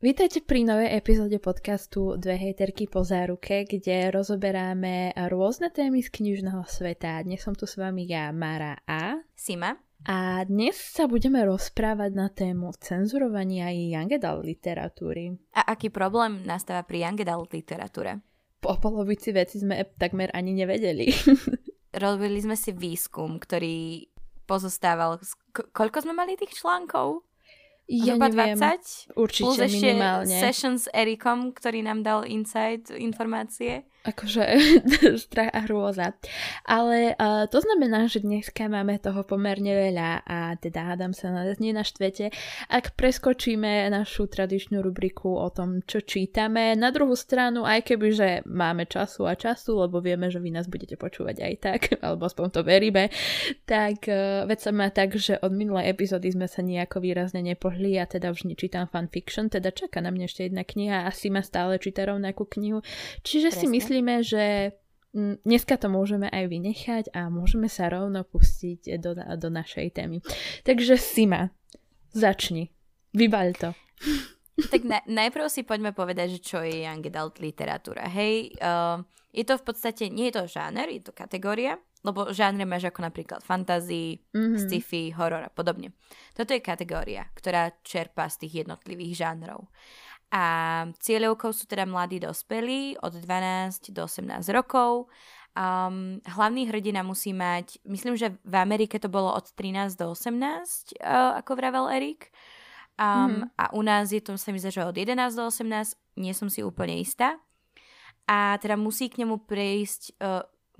Vítajte pri novej epizóde podcastu Dve hejterky po záruke, kde rozoberáme rôzne témy z knižného sveta. Dnes som tu s vami ja, Mara A. Sima. A dnes sa budeme rozprávať na tému cenzurovania young adult literatúry. A aký problém nastáva pri young adult literatúre? Po polovici veci sme takmer ani nevedeli. Robili sme si výskum, ktorý pozostával... Koľko sme mali tých článkov? Ja neviem, 20, určite plus minimálne. Plus ešte session s Erikom, ktorý nám dal insight informácie. Akože strach a hrôza. Ale to znamená, že dneska máme toho pomerne veľa a teda hádam sa na nenaštvete, ak preskočíme našu tradičnú rubriku o tom, čo čítame. Na druhú stranu, aj keby, že máme času a času, lebo vieme, že vy nás budete počúvať aj tak, alebo aspoň to veríme, tak veď sa má tak, že od minulej epizódy sme sa nejako výrazne nepohli. Ja teda už nečítam fanfiction, teda čaká na mňa ešte jedna kniha a Sima stále číta rovnakú knihu. Čiže presne. Si myslíme, že dneska to môžeme aj vynechať a môžeme sa rovno pustiť do našej témy. Takže Sima, začni. Vybaľ to. Tak najprv si poďme povedať, že čo je young adult literatúra. Hej, je to v podstate, nie je to žáner, je to kategória. Lebo žánre máš ako napríklad fantasy, sci-fi, horor a podobne. Toto je kategória, ktorá čerpá z tých jednotlivých žánrov. A cieľovkou sú teda mladí dospelí od 12 do 18 rokov. Hlavný hrdina musí mať, myslím, že v Amerike to bolo od 13 do 18, ako vravel Erik. A u nás je to, sa mi zdá, že od 11 do 18, nie som si úplne istá. A teda musí k nemu prejsť...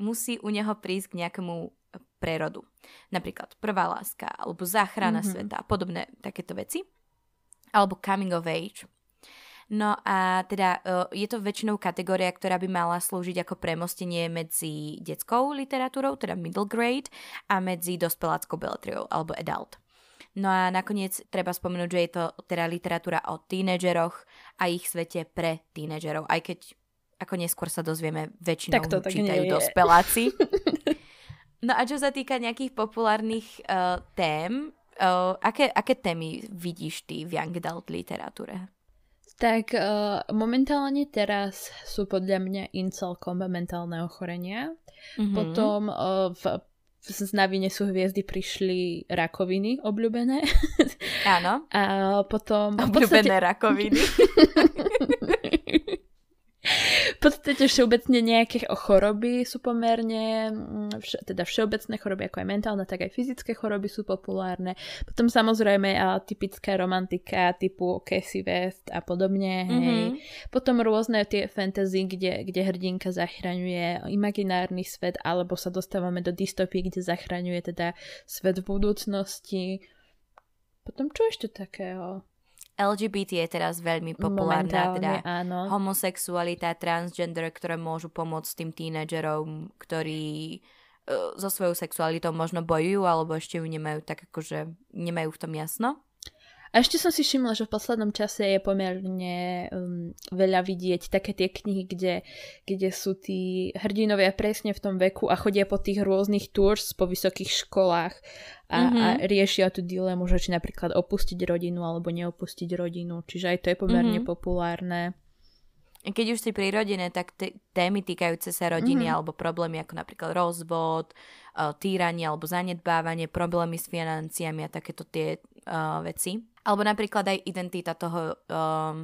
musí u neho prísť k nejakému prerodu. Napríklad prvá láska, alebo záchrana sveta a podobné takéto veci. Alebo coming of age. No a teda je to väčšinou kategória, ktorá by mala slúžiť ako premostenie medzi detskou literatúrou, teda middle grade, a medzi dospeláckou beletriou, alebo adult. No a nakoniec treba spomenúť, že je to teda literatúra o tínedžeroch a ich svete pre tínedžerov, aj keď ako neskôr sa dozvieme, väčšinou tak čítajú dospeláci. No a čo sa týka nejakých populárnych tém, aké témy vidíš ty v young adult literatúre? Tak momentálne teraz sú podľa mňa celkom mentálne ochorenia. Mm-hmm. Potom z návine sú hviezdy prišli rakoviny obľúbené. Áno. A potom... Obľúbené rakoviny. V podstate všeobecne nejaké choroby sú pomerne, teda všeobecné choroby ako aj mentálne, tak aj fyzické choroby sú populárne. Potom samozrejme typická romantika typu Cassie West a podobne. Hej. Potom rôzne tie fantasy, kde hrdinka zachraňuje imaginárny svet, alebo sa dostávame do dystopie, kde zachraňuje teda svet v budúcnosti. Potom čo ešte takého? LGBT je teraz veľmi populárna, teda áno. Homosexualita, transgender, ktoré môžu pomôcť tým tínedžerom, ktorí so svojou sexualitou možno bojujú, alebo ešte ju nemajú tak akože, nemajú v tom jasno. A ešte som si všimla, že v poslednom čase je pomerne veľa vidieť také tie knihy, kde sú tí hrdinovia presne v tom veku a chodia po tých rôznych tours po vysokých školách a riešia tú dilemu, že či napríklad opustiť rodinu alebo neopustiť rodinu. Čiže aj to je pomerne populárne. Keď už si pri rodine, tak témy týkajúce sa rodiny alebo problémy ako napríklad rozvod, týranie alebo zanedbávanie, problémy s financiami a takéto tie veci. Alebo napríklad aj identita toho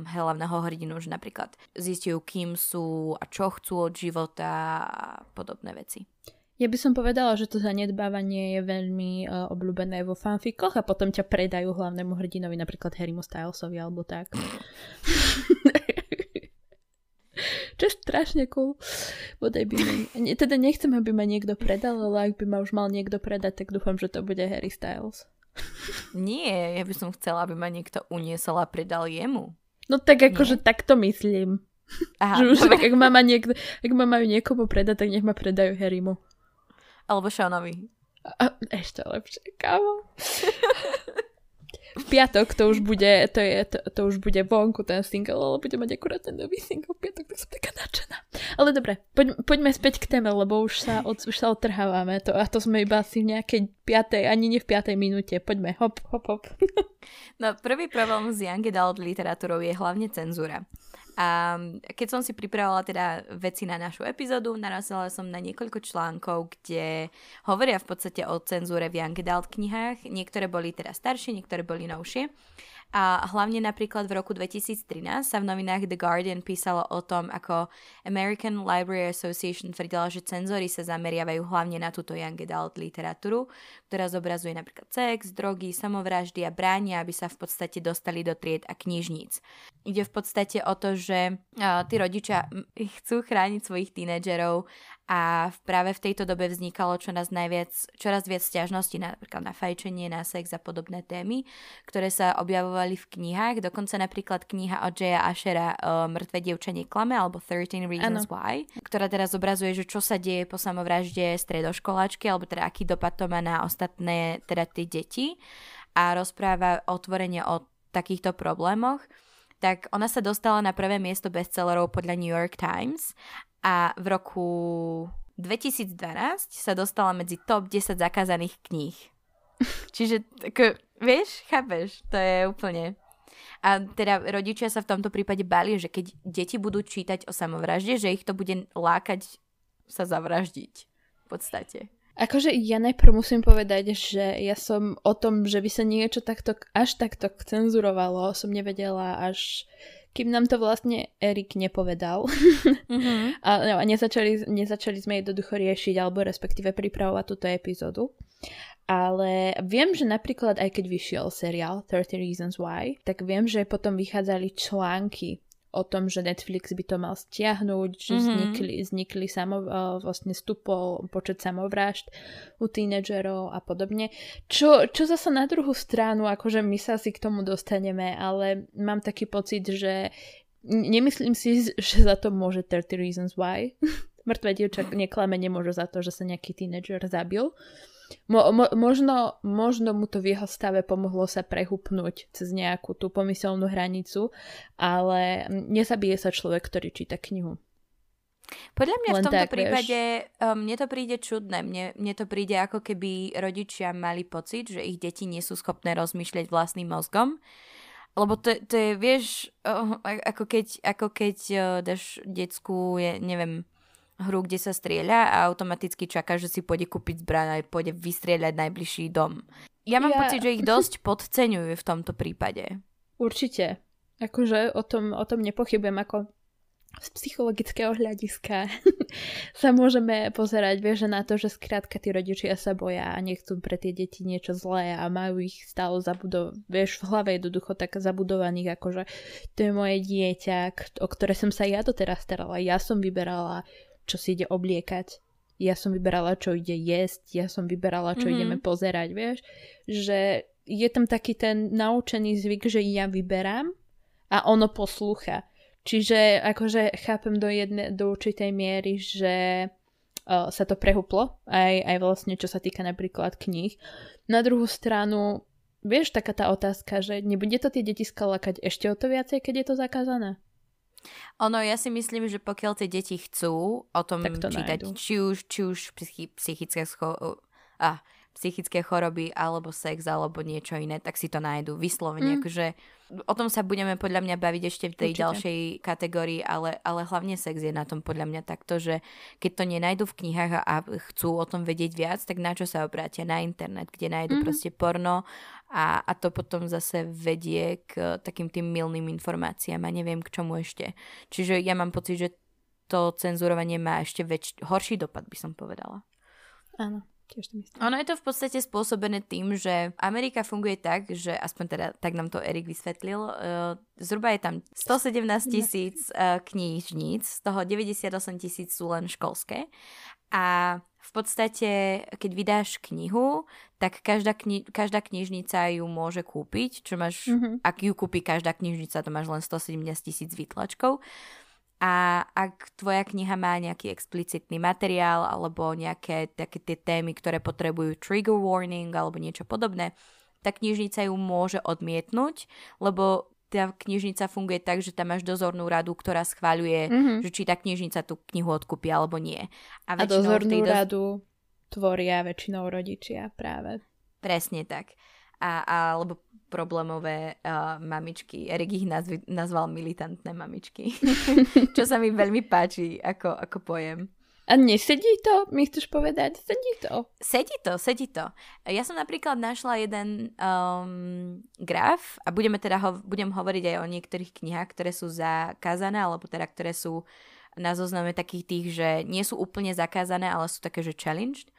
hlavného hrdinu, že napríklad zistujú, kým sú a čo chcú od života a podobné veci. Ja by som povedala, že to zanedbávanie je veľmi obľúbené vo fanfikoch a potom ťa predajú hlavnému hrdinovi, napríklad Harrymu Stylesovi alebo tak. Čo je strašne cool. Bodaj by ma... Teda nechcem, aby ma niekto predal, ale ak by ma už mal niekto predať, tak dúfam, že to bude Harry Styles. Nie, ja by som chcela, aby ma niekto uniesol a predal jemu. No tak akože tak to myslím. Aha, že už tak, ak ma majú niekomu predať, tak nech ma predajú Harrymu. Alebo Šanovi. Ešte lepšie, kámo. V piatok to už bude vonku ten single, ale budem mať akurát ten nový single v piatok, tak som taká nadšená. Ale dobre, poďme späť k téme, lebo už sa odtrhávame. To sme iba asi v nejakej piatej, ani nie v piatej minúte. Poďme, hop, hop, hop. No, prvý problém s Young Adult literatúrou je hlavne cenzúra. A keď som si pripravovala teda veci na našu epizódu, narazila som na niekoľko článkov, kde hovoria v podstate o cenzúre v Young Adult knihách. Niektoré boli teda staršie, niektoré boli novšie. A hlavne napríklad v roku 2013 sa v novinách The Guardian písalo o tom, ako American Library Association tvrdila, že cenzori sa zameriavajú hlavne na túto young adult literatúru, ktorá zobrazuje napríklad sex, drogy, samovraždy a bránia, aby sa v podstate dostali do tried a knižníc. Ide v podstate o to, že tí rodičia chcú chrániť svojich tínedžerov a práve v tejto dobe vznikalo čoraz viac sťažností napríklad na fajčenie, na sex a podobné témy, ktoré sa objavovali v knihách. Dokonca napríklad kniha od Jaya Ashera Mŕtve dievča neklame alebo 13 Reasons Why, ktorá teraz zobrazuje, že čo sa deje po samovražde stredoškoláčky alebo teda aký dopad to má na ostatné teda tie deti a rozpráva otvorene o takýchto problémoch. Tak ona sa dostala na prvé miesto bestsellerov podľa New York Times a v roku 2012 sa dostala medzi top 10 zakázaných kníh. Čiže, ako, vieš, chápeš, to je úplne... A teda rodičia sa v tomto prípade báli, že keď deti budú čítať o samovražde, že ich to bude lákať sa zavraždiť v podstate. Akože ja najprv musím povedať, že ja som o tom, že by sa niečo takto cenzurovalo, som nevedela až... kým nám to vlastne Erik nepovedal. Mm-hmm. A nezačali sme jednoducho riešiť alebo respektíve pripravovať túto epizódu. Ale viem, že napríklad aj keď vyšiel seriál 30 Reasons Why, tak viem, že potom vychádzali články o tom, že Netflix by to mal stiahnuť, že vznikli vlastne stúpol počet samovrážd u tínedžerov a podobne. Čo zasa na druhú stranu, akože my sa si k tomu dostaneme, ale mám taký pocit, že nemyslím si, že za to môže 30 Reasons Why. Mŕtve dievča neklame, nemôže za to, že sa nejaký tínedžer zabil. Možno mu to v jeho stave pomohlo sa prehupnúť cez nejakú tú pomyselnú hranicu, ale nezabije sa človek, ktorý číta knihu. Podľa mňa len v tomto tak, prípade mne to príde čudné. Mne to príde ako keby rodičia mali pocit, že ich deti nie sú schopné rozmýšľať vlastným mozgom. Lebo to je, vieš, ako keď dáš decku, neviem, hru, kde sa strieľa a automaticky čaká, že si pôjde kúpiť zbraň a pôjde vystrieľať najbližší dom. Ja mám pocit, že ich dosť podceňujú v tomto prípade. Určite. Akože o tom nepochybujem, ako z psychologického hľadiska sa môžeme pozerať, vieš, na to, že skrátka tí rodičia sa boja a nechcú pre tie deti niečo zlé a majú ich stále vieš, v hlave jednoducho tak zabudovaných, akože to je moje dieťa, o ktoré som sa ja doteraz starala. Ja som vyberala, čo si ide obliekať. Ja som vyberala, čo ide jesť. Ja som vyberala, čo ideme pozerať, vieš. Že je tam taký ten naučený zvyk, že ja vyberám a ono poslúcha. Čiže akože chápem do určitej miery, že sa to prehúplo. Aj vlastne, čo sa týka napríklad kníh. Na druhú stranu, vieš, taká tá otázka, že nebude to tie deti skalakať ešte o to viacej, keď je to zakázané? Ono, ja si myslím, že pokiaľ tie deti chcú o tom to čítať, či už psychické choroby, alebo sex, alebo niečo iné, tak si to nájdu vyslovene. Akože, o tom sa budeme podľa mňa baviť ešte v tej ďalšej kategórii, ale hlavne sex je na tom podľa mňa takto, že keď to nenájdu v knihách a chcú o tom vedieť viac, tak na čo sa obrátia? Na internet, kde nájdu proste porno a to potom zase vedie k takým tým mylným informáciám a neviem k čomu ešte. Čiže ja mám pocit, že to cenzurovanie má ešte horší dopad, by som povedala. Áno. Ono je to v podstate spôsobené tým, že Amerika funguje tak, že aspoň teda tak nám to Erik vysvetlil, zhruba je tam 117 000 knižníc, z toho 98 000 sú len školské a v podstate, keď vydáš knihu, tak každá knižnica ju môže kúpiť, čo máš, ak ju kúpi každá knižnica, to máš len 117 000 výtlačkov. A ak tvoja kniha má nejaký explicitný materiál alebo nejaké také tie témy, ktoré potrebujú trigger warning alebo niečo podobné, tá knižnica ju môže odmietnúť, lebo tá knižnica funguje tak, že tam máš dozornú radu, ktorá schvaľuje, že či tá knižnica tú knihu odkúpi alebo nie. A dozornú radu tvoria väčšinou rodičia práve. Presne tak. Alebo problémové mamičky. Erik ich nazval militantné mamičky. Čo sa mi veľmi páči ako pojem. A nesedí to? Mi chceš povedať? Sedí to. Ja som napríklad našla jeden graf a budem hovoriť aj o niektorých knihách, ktoré sú zakázané, alebo teda ktoré sú na zozname takých tých, že nie sú úplne zakázané, ale sú také, že challenged.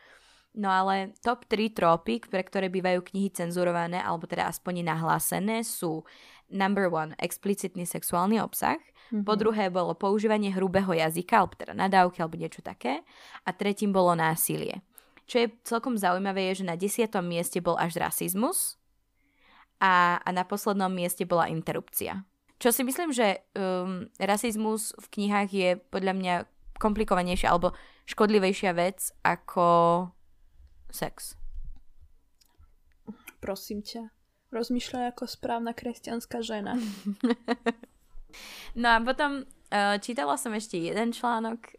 No ale top 3 trópik, pre ktoré bývajú knihy cenzurované, alebo teda aspoň nahlásené, sú number 1, explicitný sexuálny obsah, po druhé bolo používanie hrubého jazyka, alebo teda nadávky, alebo niečo také, a tretím bolo násilie. Čo je celkom zaujímavé, je, že na 10. mieste bol až rasizmus a na poslednom mieste bola interrupcia. Čo si myslím, že rasizmus v knihách je podľa mňa komplikovanejšia alebo škodlivejšia vec ako sex. Prosím ťa, rozmýšľaj ako správna kresťanská žena. No a potom čítala som ešte jeden článok,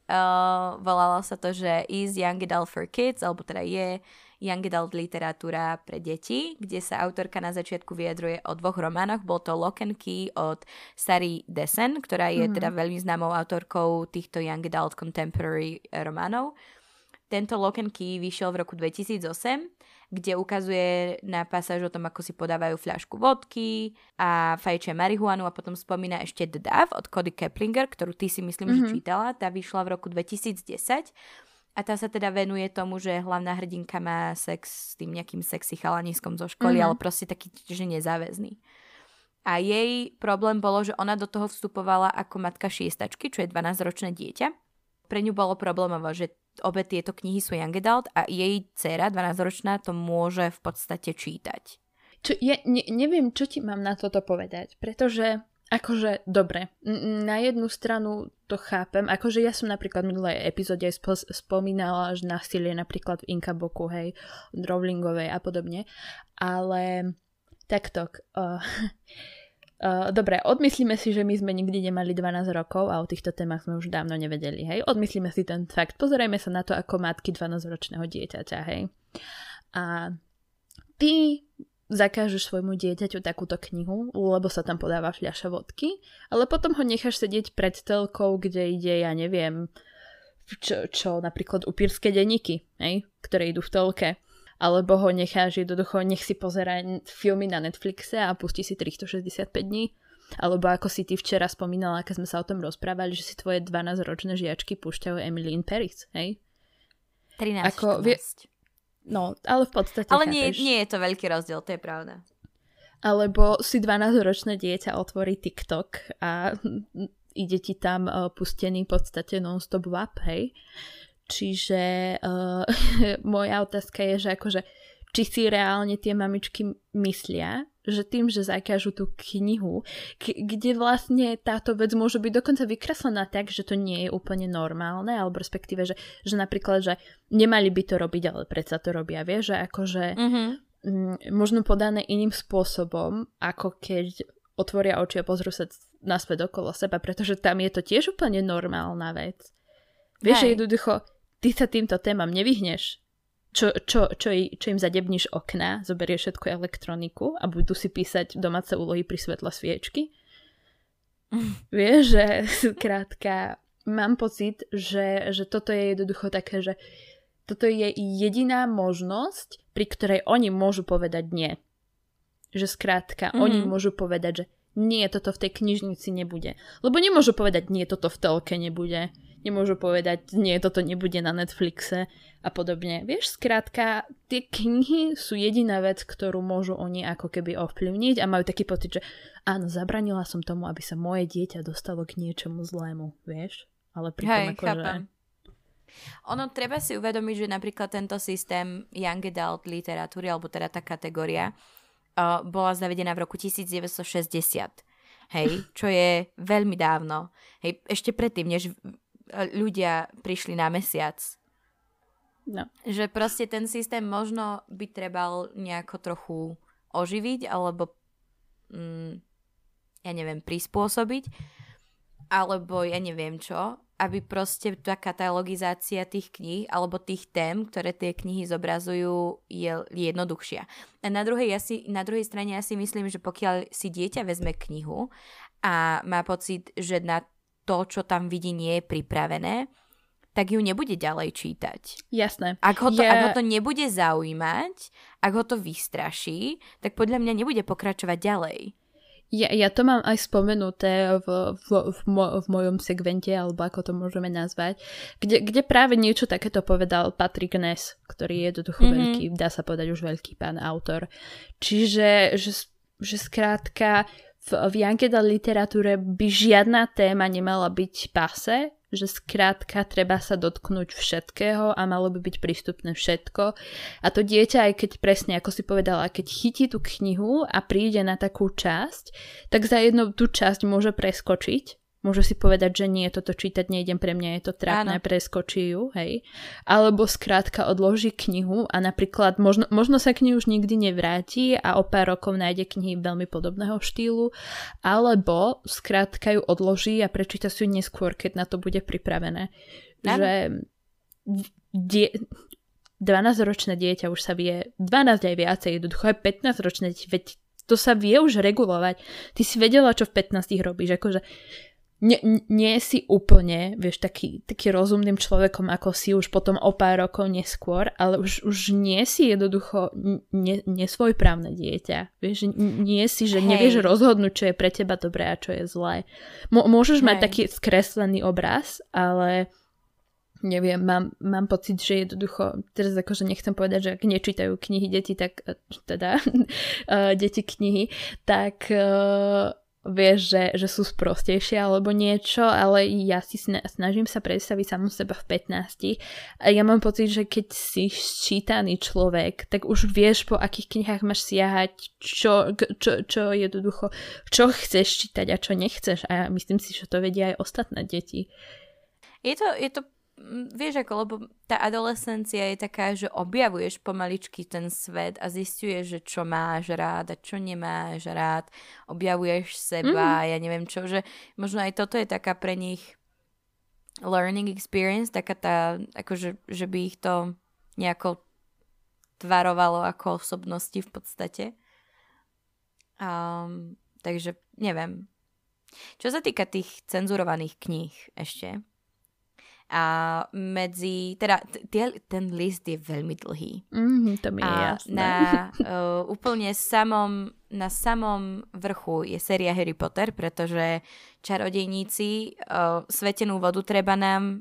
volalo sa to, že Is Young Adult for Kids, alebo teda je Young Adult literatúra pre deti, kde sa autorka na začiatku vyjadruje o dvoch románoch. Bol to Lock and Key od Sarah Dessen, ktorá je teda veľmi známou autorkou týchto Young Adult Contemporary románov. Tento Lock and Key vyšiel v roku 2008, kde ukazuje na pasáž o tom, ako si podávajú fľašku vodky a fajčia marihuanu, a potom spomína ešte The Dove od Cody Keplinger, ktorú ty si myslím, že čítala. Tá vyšla v roku 2010 a tá sa teda venuje tomu, že hlavná hrdinka má sex s tým nejakým sexy chalaniskom zo školy, ale proste taký, že nezáväzný. A jej problém bolo, že ona do toho vstupovala ako matka šiestačky, čo je 12-ročné dieťa. Pre ňu bolo problémové, že obe tieto knihy sú young adult a jej dcéra, 12-ročná, to môže v podstate čítať. Neviem, čo ti mám na toto povedať, pretože akože, dobre, na jednu stranu to chápem, akože ja som napríklad v minulej epizóde spomínala, že násilie napríklad v Inkaboku, hej, Rowlingovej a podobne, ale takto... dobre, odmyslíme si, že my sme nikdy nemali 12 rokov a o týchto témach sme už dávno nevedeli, hej? Odmyslíme si ten fakt. Pozerajme sa na to ako matky 12-ročného dieťaťa, hej? A ty zakážeš svojmu dieťaťu takúto knihu, lebo sa tam podáva fľaša vodky, ale potom ho necháš sedieť pred telkou, kde ide, ja neviem, čo napríklad upírske denníky, hej? Ktoré idú v telke. Alebo ho necháš jednoducho, nech si pozerá filmy na Netflixe a pustí si 365 dní. Alebo ako si ty včera spomínala, keď sme sa o tom rozprávali, že si tvoje 12-ročné žiačky púšťajú Emily in Paris, hej? 13, ako, 14. No, ale v podstate... Ale nie je to veľký rozdiel, to je pravda. Alebo si 12-ročné dieťa otvorí TikTok a ide ti tam pustený v podstate non-stop WAP, hej? Čiže moja otázka je, že akože, či si reálne tie mamičky myslia, že tým, že zakážu tú knihu, kde vlastne táto vec môže byť dokonca vykreslená tak, že to nie je úplne normálne, alebo respektíve, že napríklad, že nemali by to robiť, ale predsa to robia, vieš, že akože možno podané iným spôsobom, ako keď otvoria oči a pozrú sa naspäť okolo seba, pretože tam je to tiež úplne normálna vec. Vieš, že jednoducho ty sa týmto témam nevyhneš, čo im zadebníš okna, zoberieš všetku elektroniku a budú si písať domáce úlohy pri svetle sviečky. Vieš, že skrátka mám pocit, že toto je jednoducho také, že toto je jediná možnosť, pri ktorej oni môžu povedať nie. Že skrátka oni môžu povedať, že nie, toto v tej knižnici nebude. Lebo nemôžu povedať nie, toto v telke nebude. Nemôžu povedať, nie, toto nebude na Netflixe a podobne. Vieš, skrátka, tie knihy sú jediná vec, ktorú môžu oni ako keby ovplyvniť a majú taký pocit, že áno, zabranila som tomu, aby sa moje dieťa dostalo k niečomu zlému, vieš? Ale pritom akože... Ono, treba si uvedomiť, že napríklad tento systém Young Adult literatúry, alebo teda tá kategória, bola zavedená v roku 1960. Hej, čo je veľmi dávno. Hej, ešte predtým, než ľudia prišli na mesiac. No. Že proste ten systém možno by trebal nejako trochu oživiť, alebo ja neviem, prispôsobiť, alebo ja neviem čo, aby proste tá katalogizácia tých kníh alebo tých tém, ktoré tie knihy zobrazujú, je jednoduchšia. A na druhej strane ja si myslím, že pokiaľ si dieťa vezme knihu a má pocit, že na to, čo tam vidí, nie je pripravené, tak ju nebude ďalej čítať. Jasné. Ak ho to nebude zaujímať, ak ho to vystraší, tak podľa mňa nebude pokračovať ďalej. Ja to mám aj spomenuté v mojom segmente, alebo ako to môžeme nazvať, kde práve niečo takéto povedal Patrick Ness, ktorý je jednoducho veľký, dá sa povedať už veľký pán autor. Čiže, že skrátka, v Young Adult literatúre by žiadna téma nemala byť pase, že skrátka treba sa dotknúť všetkého a malo by byť prístupné všetko. A to dieťa, aj keď presne, ako si povedala, keď chytí tú knihu a príde na takú časť, tak za jednu tú časť môže preskočiť. Môže si povedať, že nie, toto čítať nejdem, pre mňa je to trápne, preskočí ju, hej. Alebo skrátka odloží knihu a napríklad možno sa k nej už nikdy nevráti a o pár rokov nájde knihy veľmi podobného štýlu, alebo skrátka ju odloží a prečíta si ju neskôr, keď na to bude pripravené. Áno. Že 12-ročné dieťa už sa vie, 12 aj viacej, jednoducho aj 15-ročné, veď to sa vie už regulovať. Ty si vedela, čo v 15 robíš, akože nie si úplne, vieš, taký rozumným človekom, ako si už potom o pár rokov neskôr, ale už nie si jednoducho nesvojprávne dieťa. Vieš, nie si, že nevieš rozhodnúť, čo je pre teba dobré a čo je zlé. Môžeš mať taký skreslený obraz, ale neviem, mám pocit, že jednoducho, teraz akože nechcem povedať, že ak nečítajú knihy deti, tak teda deti knihy, tak vieš, že sú sprostejšie alebo niečo, ale ja si snažím sa predstaviť samú seba v 15. A ja mám pocit, že keď si ščítaný človek, tak už vieš, po akých knihách máš siahať, čo jednoducho, čo chceš čítať a čo nechceš. A ja myslím si, že to vedia aj ostatné deti. Je to vieš ako, lebo tá adolescencia je taká, že objavuješ pomaličky ten svet a zisťuješ, že čo máš rád a čo nemáš rád, objavuješ seba, ja neviem čo, že možno aj toto je taká pre nich learning experience, taká tá, akože, že by ich to nejako tvarovalo ako osobnosti v podstate. Takže neviem. Čo sa týka tých cenzurovaných kníh ešte, a medzi, teda ten list je veľmi dlhý. To mi je jasné. Úplne na samom vrchu je séria Harry Potter, pretože čarodejníci, svetenú vodu treba nám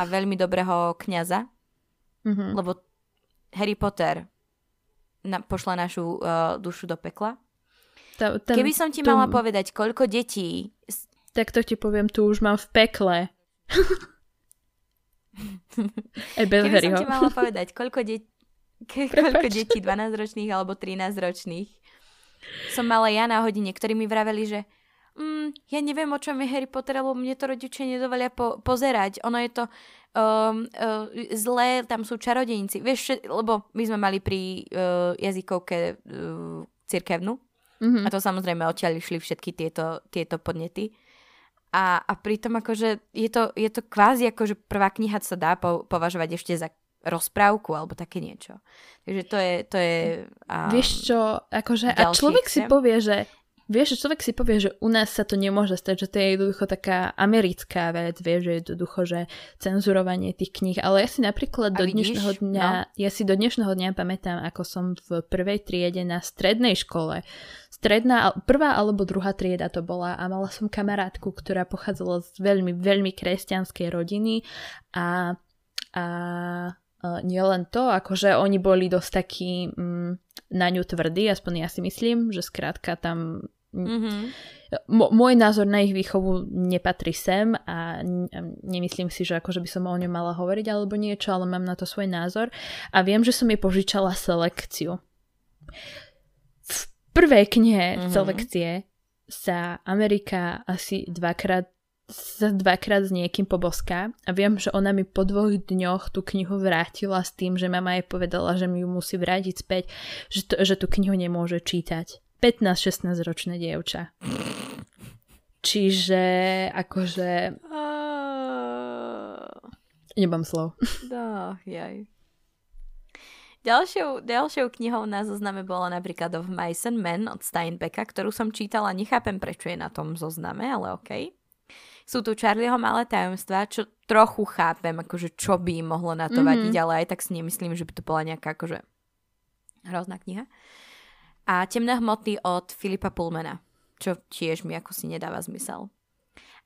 a veľmi dobrého kňaza, lebo Harry Potter pošla našu dušu do pekla. Keby som ti mala povedať, koľko detí... Tak to ti poviem, tu už mám v pekle. Keby som ti mala povedať, koľko detí 12-ročných alebo 13-ročných som mala ja na hodine, ktorí mi vraveli, že ja neviem, o čom je Harry Potter, lebo mne to rodičia nedovolia pozerať, ono je to zlé, tam sú čarodejníci, vieš, lebo my sme mali pri jazykovke cirkevnú a to samozrejme odtiaľ išli všetky tieto podnety. A pritom akože je to kvázi akože prvá kniha, sa dá považovať ešte za rozprávku alebo také niečo. Takže to je vieš čo, akože a človek si povie, že u nás sa to nemôže stať, že to je jednoducho taká americká vec, vieš, že je jednoducho, že cenzurovanie tých kníh, ale ja si napríklad do dnešného dňa pamätám, ako som v prvej triede na strednej škole. Prvá alebo druhá trieda to bola a mala som kamarátku, ktorá pochádzala z veľmi, veľmi kresťanskej rodiny a nielen to, akože oni boli dosť takí na ňu tvrdí, aspoň ja si myslím, že skrátka tam... Môj názor na ich výchovu nepatrí sem a nemyslím si, že akože by som o ňom mala hovoriť alebo niečo, ale mám na to svoj názor a viem, že som jej požičala selekciu. V prvej knihe selekcie sa Amerika asi dvakrát s niekým poboská a viem, že ona mi po 2 dňoch tú knihu vrátila s tým, že mama jej povedala, že mi ju musí vrátiť späť, že tú knihu nemôže čítať. 15-16 ročné dievča. Čiže akože... Nemám slov. Ďalšou knihou na zozname bola napríklad Of Mice and Men od Steinbecka, ktorú som čítala, nechápem prečo je na tom zozname, ale okej. Sú tu Charlieho malé tajomstvá, čo trochu chápem, akože čo by im mohlo na to vadiť, ale aj tak si nemyslím, že by to bola nejaká akože hrozná kniha. A Temné hmoty od Philippa Pullmana, čo tiež mi ako si nedáva zmysel.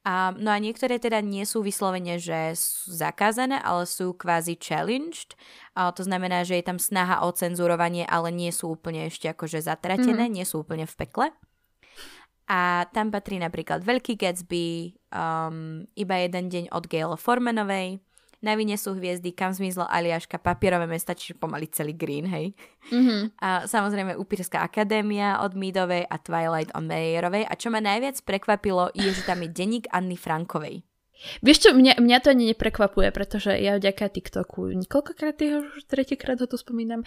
A, no a niektoré teda nie sú vyslovene, že sú zakázané, ale sú kvázi challenged. A to znamená, že je tam snaha o cenzurovanie, ale nie sú úplne ešte akože zatratené, nie sú úplne v pekle. A tam patrí napríklad Veľký Gatsby, Iba jeden deň od Gayle Formanovej, Na vine sú hviezdy, Kam zmizla Aliaška, Papierové mesta, čiže pomaly celý Green, hej. A samozrejme Upírska akadémia od Meadovej a Twilight od Mayerovej. A čo ma najviac prekvapilo, je, že tam je denník Anny Frankovej. Vieš čo, mňa to ani neprekvapuje, pretože ja vďaka TikToku, niekoľkokrát, tretíkrát ho tu spomínam,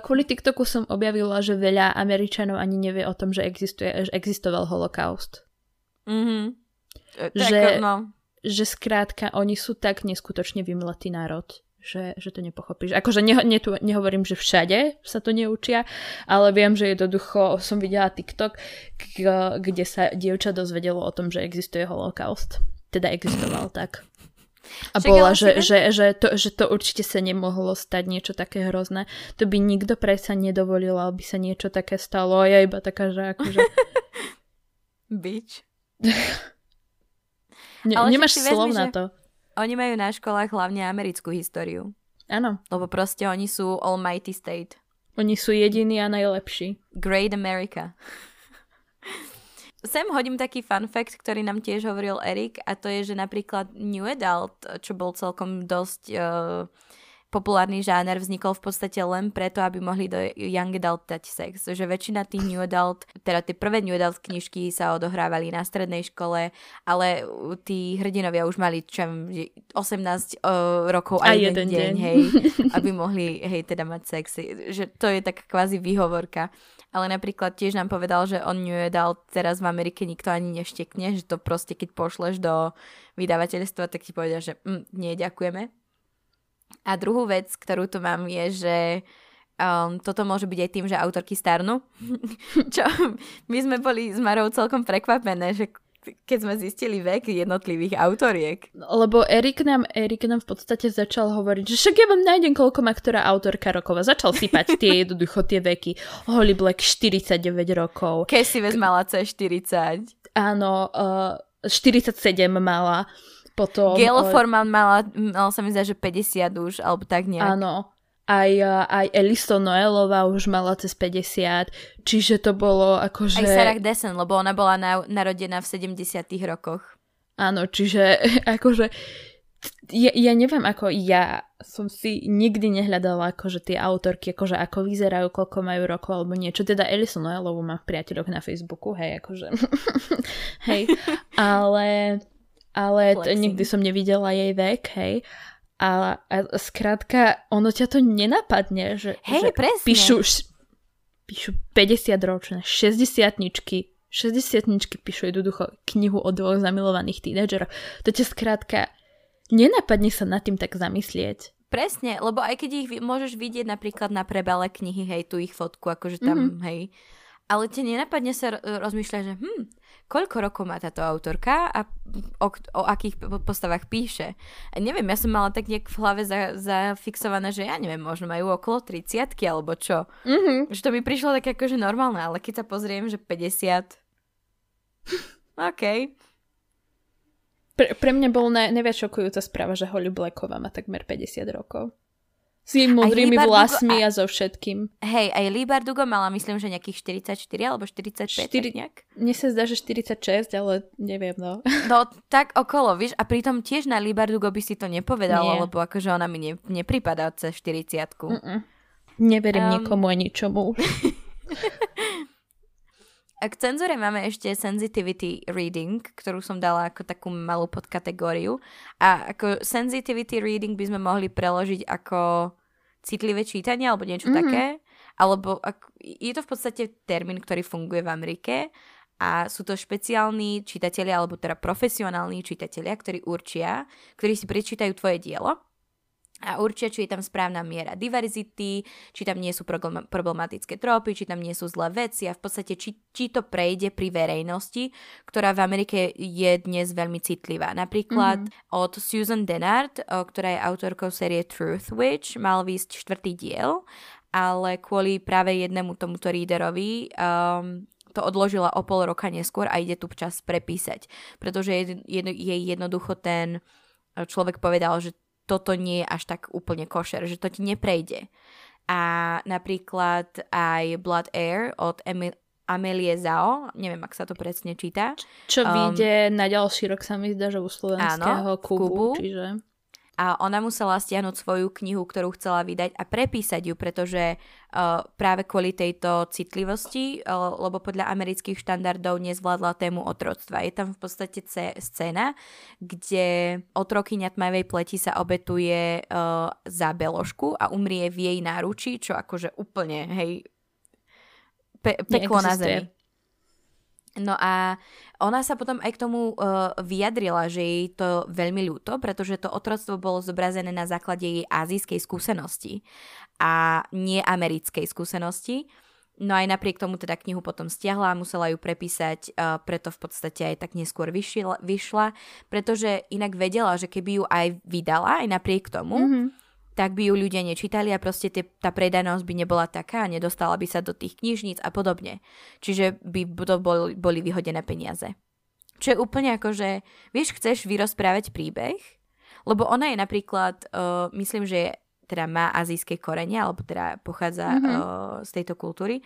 kvôli TikToku som objavila, že veľa Američanov ani nevie o tom, že existoval holokaust. Že skrátka, oni sú tak neskutočne vymletý národ, že to nepochopíš. Akože nehovorím, že všade sa to neučia, ale viem, že jednoducho som videla TikTok, kde sa dievča dozvedelo o tom, že existuje holokaust. Teda existoval tak. A bola, že to určite sa nemohlo stať niečo také hrozné. To by nikto predsa nedovolil, aby sa niečo také stalo. Ja iba taká, že akože... Bitch. Nemáš slov na to. Oni majú na školách hlavne americkú históriu. Áno. Lebo proste oni sú almighty state. Oni sú jediní a najlepší. Great America. Sem hodím taký fun fact, ktorý nám tiež hovoril Erik, a to je, že napríklad New Adult, čo bol celkom dosť populárny žáner, vznikol v podstate len preto, aby mohli do Young Adult dať sex. Že väčšina tých New Adult, teda tie prvé New Adult knižky sa odohrávali na strednej škole, ale tí hrdinovia už mali 18 rokov a jeden deň, hej, aby mohli, hej, teda mať sex. Že to je taká kvázi výhovorka. Ale napríklad tiež nám povedal, že on New Adult teraz v Amerike nikto ani neštekne, že to proste keď pošleš do vydavateľstva, tak ti povedia, že nie, ďakujeme. A druhú vec, ktorú tu mám, je, že toto môže byť aj tým, že autorky starnú. Čo my sme boli s Marou celkom prekvapené, že keď sme zistili vek jednotlivých autoriek. Lebo Erik nám v podstate začal hovoriť, že však ja vám nájdem, koľko má ktorá autorka rokov. A začal sypať tie veky. Holly Black 49 rokov. Cassie West mala C40. Áno, 47 mala. Potom... Gayle Forman mala sa mi zdá, že 50 už, alebo tak nejak. Áno. Aj Eliso Noelová už mala cez 50, čiže to bolo akože... Aj Sarah Dessen, lebo ona bola narodená v 70 rokoch. Áno, čiže akože... Ja neviem, ako ja som si nikdy nehľadala akože tie autorky, akože ako vyzerajú, koľko majú rokov alebo niečo. Teda Elisu Noelovú mám v priateľoch na Facebooku, hej, akože... hej, ale nikdy som nevidela jej vek, hej. A skrátka, ono ťa to nenapadne, že, hej, že píšu 50-ročné, 60-ničky píšu jednoducho knihu o dvoch zamilovaných tínedžerov. To ťa skrátka nenapadne sa nad tým tak zamyslieť. Presne, lebo aj keď ich môžeš vidieť napríklad na prebale knihy, hej, tu ich fotku, akože tam, hej. Ale ťa nenapadne sa rozmýšľať, že koľko rokov má táto autorka a o akých postavách píše. Neviem, ja som mala tak nejak v hlave zafixované, že ja neviem, možno majú okolo 30-ky alebo čo. Že to mi prišlo tak akože normálne, ale keď sa pozriem, že 50. OK. Pre mňa bol najviac šokujúca správa, že Holly Blacková má takmer 50 rokov. S jej modrými vlasmi a so všetkým. Hej, aj Leigh Bardugo mala, myslím, že nejakých 44 alebo 45 nejak. Mne sa zdá, že 46, ale neviem, no. No, tak okolo, víš, a pritom tiež na Leigh Bardugo by si to nepovedala, lebo akože ona mi nepripadá cez 40-ku. Neverím nikomu a ničomu. A k cenzúre máme ešte sensitivity reading, ktorú som dala ako takú malú podkategóriu. A ako sensitivity reading by sme mohli preložiť ako citlivé čítanie alebo niečo také. alebo je to v podstate termín, ktorý funguje v Amerike a sú to špeciálni čitatelia alebo teda profesionálni čitatelia, ktorí si prečítajú tvoje dielo a určia, či je tam správna miera diverzity, či tam nie sú problematické trópy, či tam nie sú zlé veci a v podstate, či to prejde pri verejnosti, ktorá v Amerike je dnes veľmi citlivá. Napríklad od Susan Dennard, ktorá je autorkou série Truth Witch, mal výsť 4. diel, ale kvôli práve jednému tomuto readerovi to odložila o pol roka neskôr a ide tu čas prepísať. Pretože jej jednoducho ten človek povedal, že toto nie je až tak úplne košer, že to ti neprejde. A napríklad aj Blood Air od Amélie Zao, neviem, ak sa to presne číta. Čo vyjde na ďalší rok, sa mi zdá, že u slovenského Kubu. Čiže... A ona musela stiahnuť svoju knihu, ktorú chcela vydať a prepísať ju, pretože práve kvôli tejto citlivosti, lebo podľa amerických štandardov nezvládla tému otroctva. Je tam v podstate scéna, kde otrokyňa tmavej pleti sa obetuje za beložku a umrie v jej náručí, čo akože úplne, hej, peklo na zemi. No a ona sa potom aj k tomu vyjadrila, že jej to veľmi ľúto, pretože to otroctvo bolo zobrazené na základe jej azijskej skúsenosti a nie americkej skúsenosti. No aj napriek tomu teda knihu potom stiahla a musela ju prepísať, preto v podstate aj tak neskôr vyšla, pretože inak vedela, že keby ju aj vydala, aj napriek tomu, tak by ju ľudia nečítali a proste tá predanosť by nebola taká, nedostala by sa do tých knižníc a podobne. Čiže by to boli vyhodené peniaze. Čo je úplne ako, že vieš, chceš vyrozprávať príbeh, lebo ona je napríklad, myslím, že teda má azijské korene, alebo teda pochádza z tejto kultúry,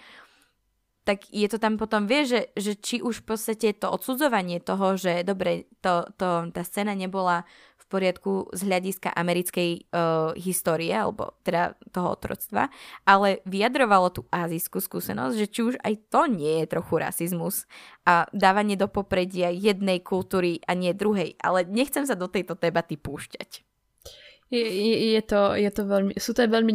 tak je to tam potom, vieš, že či už v podstate to odsudzovanie toho, že dobre, tá scéna nebola v poriadku z hľadiska americkej histórie, alebo teda toho otroctva, ale vyjadrovalo tú azijskú skúsenosť, že či už aj to nie je trochu rasizmus a dávanie do popredia jednej kultúry a nie druhej, ale nechcem sa do tejto debaty púšťať. Sú to veľmi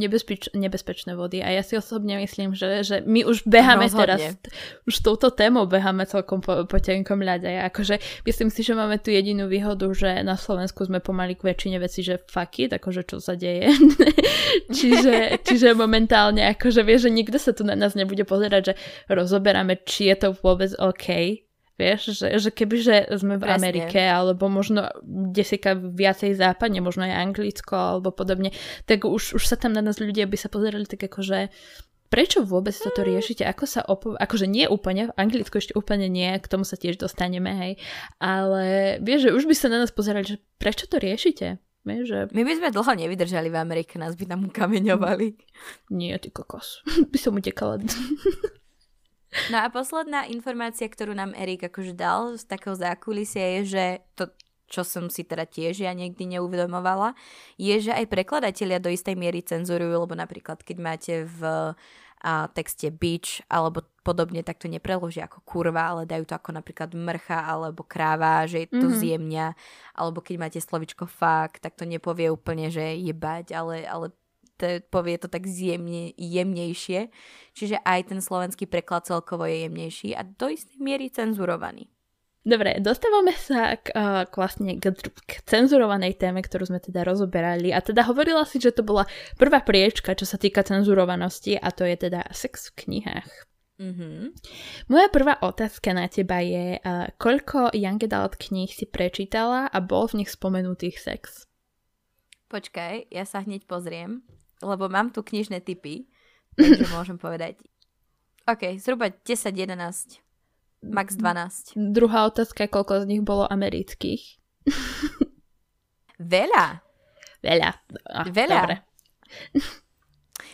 nebezpečné vody a ja si osobne myslím, že my už beháme rozhodne. Teraz, už touto témou beháme celkom po tenkom ľade. Akože myslím si, že máme tu jedinú výhodu, že na Slovensku sme pomaly k väčšine veci, že fuck it, akože čo sa deje. čiže momentálne, akože vieš, že nikto sa tu na nás nebude pozerať, že rozoberáme, či je to vôbec OK. Vieš, že kebyže sme v Amerike, alebo možno desika viacej západne, možno aj Anglicko, alebo podobne, tak už sa tam na nás ľudia by sa pozerali tak akože prečo vôbec toto riešite? Ako sa akože nie úplne, v Anglicku ešte úplne nie, k tomu sa tiež dostaneme, hej. Ale vieš, že už by sa na nás pozerali, že prečo to riešite? Vieš, že... My by sme dlho nevydržali v Amerike, nás by tam ukameňovali. Nie, ty kokos. By som utekala. No a posledná informácia, ktorú nám Erik akože dal z takého zákulisia je, že to, čo som si teda tiež ja niekdy neuvedomovala, je, že aj prekladatelia do istej miery cenzurujú, lebo napríklad keď máte v texte bitch alebo podobne, tak to nepreložia ako kurva, ale dajú to ako napríklad mrcha alebo kráva, že je to zjemňa, alebo keď máte slovičko fuck, tak to nepovie úplne, že jebať, ale povie to tak jemnejšie. Čiže aj ten slovenský preklad celkovo je jemnejší a do istej miery cenzurovaný. Dobre, dostávame sa k cenzurovanej téme, ktorú sme teda rozoberali. A teda hovorila si, že to bola prvá priečka, čo sa týka cenzurovanosti a to je teda sex v knihách. Moja prvá otázka na teba je, koľko young adult kníh si prečítala a bol v nich spomenutých sex? Počkaj, ja sa hneď pozriem, lebo mám tu knižné tipy, takže môžem povedať. OK, zhruba 10, 11, max 12. Druhá otázka, koľko z nich bolo amerických? Veľa. Veľa. Dobre.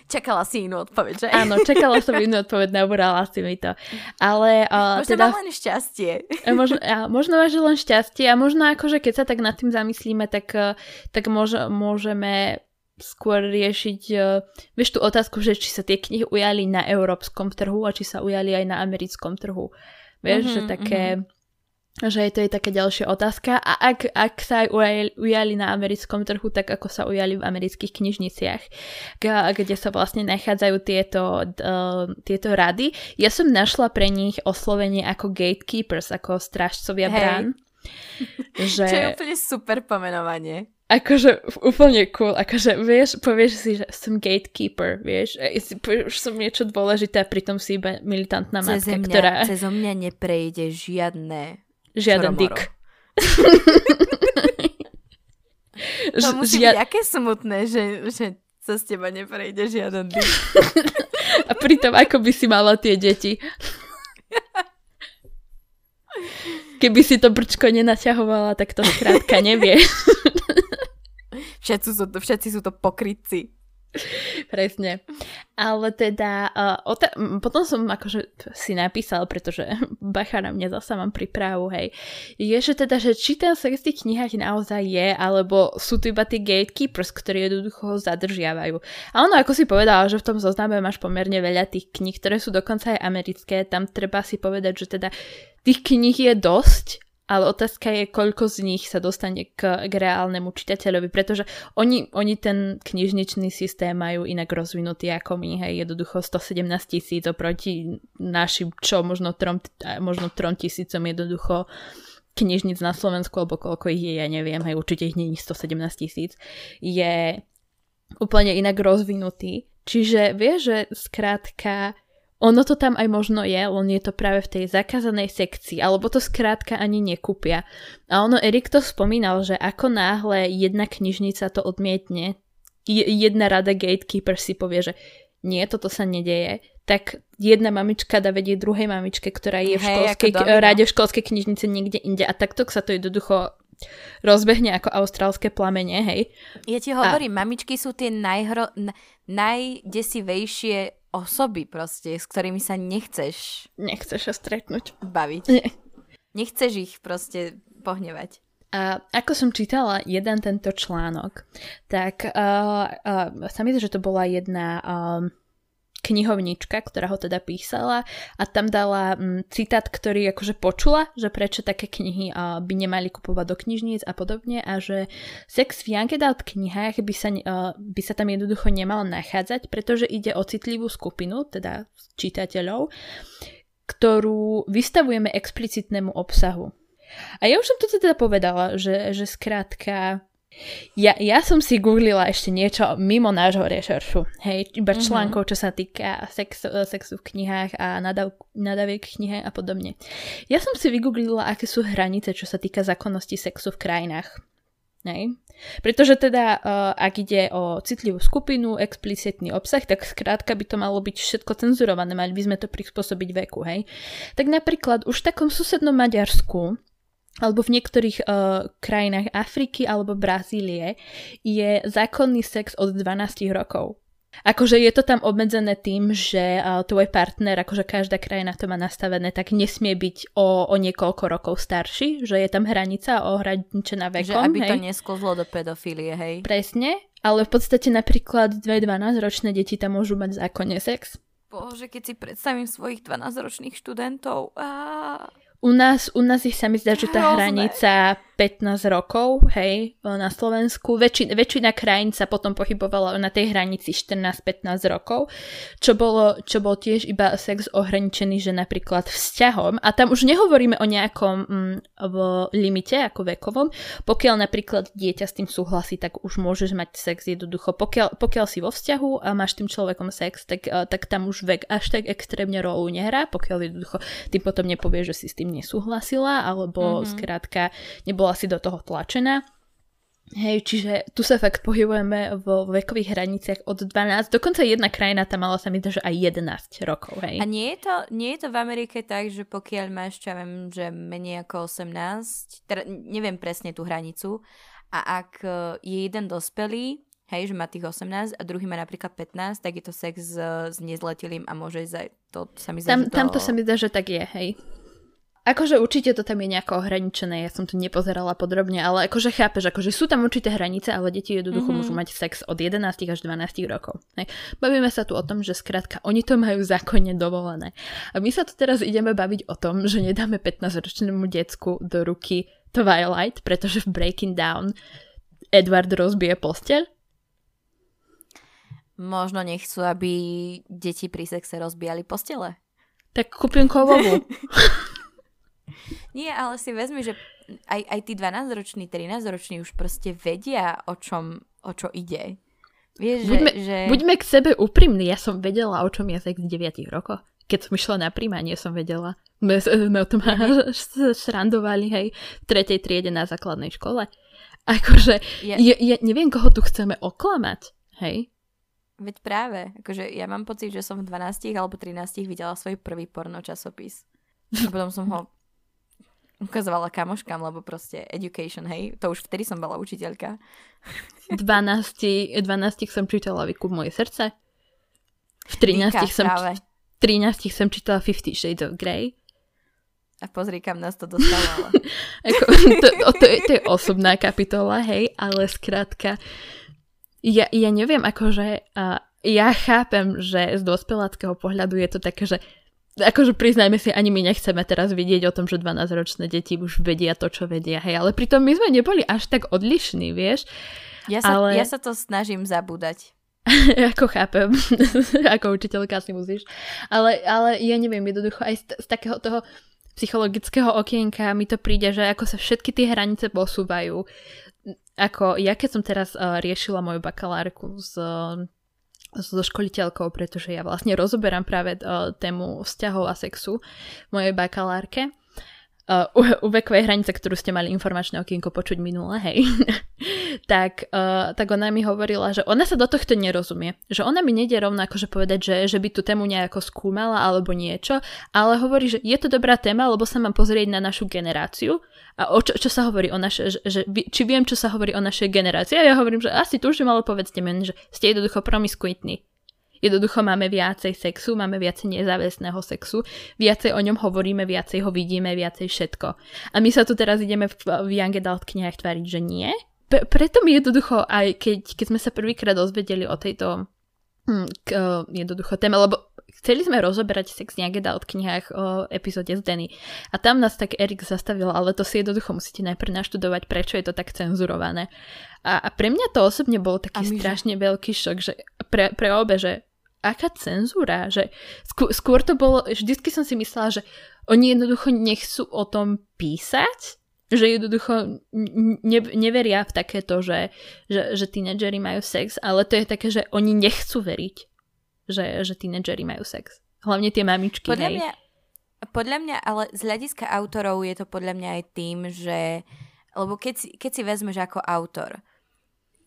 Čakala si inú odpoveď, že? Áno, čakala som inú odpoveď, naborala si mi to. Ale, možno teda, mám len šťastie. Možno máš len šťastie a možno akože keď sa tak nad tým zamyslíme, tak môžeme skôr riešiť vieš tú otázku, že či sa tie knihy ujali na európskom trhu a či sa ujali aj na americkom trhu. Vieš, že také že to je taká ďalšia otázka. A ak sa ujali na americkom trhu, tak ako sa ujali v amerických knižniciach, kde sa vlastne nachádzajú tieto rady. Ja som našla pre nich oslovenie ako gatekeepers, ako strážcovia brán. Že... Čo je úplne super pomenovanie. Akože úplne cool, akože vieš, povieš si, že som gatekeeper, vieš, povieš, som niečo dôležité a pritom si iba militantná matka, ktorá... Cezo mňa neprejde žiaden dick. To musí byť aké smutné, že sa z teba neprejde žiaden dick. A pritom ako by si mala tie deti. Keby si to brčko nenaťahovala, tak to skrátka nevieš. Všetci sú to pokrytci. Presne. Ale teda, potom som akože si napísal, pretože bacha na mňa, zasa mám prípravu, hej. Je, že teda, že či ten sex v tých knihách naozaj je, alebo sú tu iba tí gatekeepers, ktorí jednoducho ho zadržiavajú. A ono, ako si povedala, že v tom zozname máš pomerne veľa tých kníh, ktoré sú dokonca aj americké, tam treba si povedať, že teda tých kníh je dosť, ale otázka je, koľko z nich sa dostane k reálnemu čitateľovi, pretože oni ten knižničný systém majú inak rozvinutý ako my, hej, jednoducho 117,000 oproti našim, čo možno 3,000 jednoducho knižnic na Slovensku, alebo koľko ich je, ja neviem, hej, určite ich nie je 117,000, je úplne inak rozvinutý. Čiže vieš, že skrátka... Ono to tam aj možno je, len je to práve v tej zakázanej sekcii, alebo to skrátka ani nekúpia. A ono, Erik to spomínal, že ako náhle jedna knižnica to odmietne, jedna rada gatekeeper si povie, že nie, toto sa nedeje, tak jedna mamička dá vedieť druhej mamičke, ktorá je v školskej knižnice niekde inde. A takto sa to jednoducho rozbehne ako austrálske plamene, hej. Ja ti hovorím, mamičky sú tie najdesivejšie osoby proste, s ktorými sa nechceš sa stretnúť. Baviť. Nie. Nechceš ich proste pohnevať. A ako som čítala jeden tento článok, tak sa mi zdá, že to bola jedna knihovnička, ktorá ho teda písala a tam dala citát, ktorý akože počula, že prečo také knihy by nemali kupovať do knižníc a podobne a že sex v young adult knihách by sa tam jednoducho nemal nachádzať, pretože ide o citlivú skupinu, teda čitateľov, ktorú vystavujeme explicitnému obsahu. A ja už som to teda povedala, že skrátka... Ja som si googlila ešte niečo mimo nášho rešeršu, hej, iba článkov, čo sa týka sexu v knihách a nadaviek knihe a podobne. Ja som si vygooglila, aké sú hranice, čo sa týka zákonnosti sexu v krajinách, hej. Pretože teda, ak ide o citlivú skupinu, explicitný obsah, tak skrátka by to malo byť všetko cenzurované, mali by sme to prispôsobiť veku, hej. Tak napríklad už v takom susednom Maďarsku alebo v niektorých krajinách Afriky alebo Brazílie je zákonný sex od 12 rokov. Akože je to tam obmedzené tým, že tvoj partner, akože každá krajina to má nastavené, tak nesmie byť o niekoľko rokov starší, že je tam hranica ohraničená vekom. Že aby, hej, to nesklzlo do pedofílie, hej. Presne, ale v podstate napríklad 12-ročné deti tam môžu mať zákonný sex. Bože, keď si predstavím svojich 12-ročných študentov... U nás ich sa mi zdá, že tá hranica 15 rokov, hej, na Slovensku. Väčšina krajín sa potom pohybovala na tej hranici 14-15 rokov, čo bol tiež iba sex ohraničený, že napríklad vzťahom. A tam už nehovoríme o nejakom limite, ako vekovom. Pokiaľ napríklad dieťa s tým súhlasí, tak už môžeš mať sex jednoducho. Pokiaľ si vo vzťahu a máš s tým človekom sex, tak tam už vek až tak extrémne rolu nehrá, pokiaľ jednoducho ty potom nepovieš, že si s tým nesúhlasila, alebo skrátka nebola si do toho tlačená. Hej, čiže tu sa fakt pohybujeme vo vekových hraniciach od 12, dokonca jedna krajina tam mala sa mi to, že aj 11 rokov, hej. A nie je to v Amerike tak, že pokiaľ máš, čo ja viem, že menej ako 18, neviem presne tú hranicu, a ak je jeden dospelý, hej, že má tých 18 a druhý má napríklad 15, tak je to sex s nezletilým a môže ísť aj to, sa mi zdá, tam to sa mi zdá, že tak je, hej. Akože určite to tam je nejako ohraničené, ja som to nepozerala podrobne, ale akože chápeš, akože sú tam určité hranice, ale deti jednoducho môžu mať sex od 11 až 12 rokov. Hej. Bavíme sa tu o tom, že skrátka oni to majú zákonne dovolené. A my sa tu teraz ideme baviť o tom, že nedáme 15-ročnému decku do ruky Twilight, pretože v Breaking Down Edward rozbije posteľ. Možno nechcú, aby deti pri sexe rozbijali postele. Tak kúpim kovovú. Nie, ale si vezmi, že aj tí 12-roční, 13-roční už proste vedia, o čo ide. Vieš, buďme k sebe úprimní. Ja som vedela, o čom je sex v 9 rokoch. Keď som išla na primárie, som vedela. My o tom šrandovali, hej, v 3. triede na základnej škole. Akože, ja neviem, koho tu chceme oklamať, hej. Veď práve, akože ja mám pocit, že som v 12 alebo 13 videla svoj prvý porno časopis. A potom som ho ukazovala kamoškám, lebo proste education, hej, to už vtedy som bola učiteľka. V 12 som čítala Výkup moje srdce. V 13 som čítala 50 Shades of Grey. A pozri, kam nás to dostalo. to je osobná kapitola, hej, ale skrátka Ja neviem, akože ja chápem, že z dospeláckého pohľadu je to také, že akože priznajme si, ani my nechceme teraz vidieť o tom, že 12-ročné deti už vedia to, čo vedia, hej, ale pritom my sme neboli až tak odlišní, vieš. Ja sa to snažím zabúdať. Ako chápem, ako učiteľka si musíš, ale ja neviem, jednoducho aj z takého toho psychologického okienka mi to príde, že ako sa všetky tie hranice posúvajú. Ako ja, keď som teraz riešila moju bakalárku so školiteľkou, pretože ja vlastne rozoberám práve tému vzťahov a sexu v mojej bakalárke. U vekovej hranice, ktorú ste mali informačné okienko počuť minule, hej. tak ona mi hovorila, že ona sa do tohto nerozumie. Že ona mi nejde rovno akože povedať, že by tú tému nejako skúmala alebo niečo, ale hovorí, že je to dobrá téma, lebo sa mám pozrieť na našu generáciu a čo sa hovorí o našej, či viem, čo sa hovorí o našej generácii. A ja hovorím, že asi tužím, ale povedzte mi, že ste jednoducho promiskuitní. Jednoducho máme viacej sexu, máme viacej nezáväzného sexu, viacej o ňom hovoríme, viacej ho vidíme, viacej všetko. A my sa tu teraz ideme v Young Adult knihách tváriť, že nie. Preto mi jednoducho, aj keď sme sa prvýkrát dozvedeli o tejto jednoducho téme, lebo chceli sme rozoberať sex v Young Adult knihách o epizóde s Danny. A tam nás tak Erik zastavil, ale to si jednoducho musíte najprv naštudovať, prečo je to tak cenzurované. A pre mňa to osobne bol taký strašne veľký šok, že pre obe, že aká cenzúra, že skôr to bolo, vždycky som si myslela, že oni jednoducho nechcú o tom písať, že jednoducho neveria v takéto, že tínedžeri majú sex, ale to je také, že oni nechcú veriť, že tínedžeri majú sex. Hlavne tie mamičky. Podľa mňa, ale z hľadiska autorov je to podľa mňa aj tým, že lebo keď si vezmeš ako autor,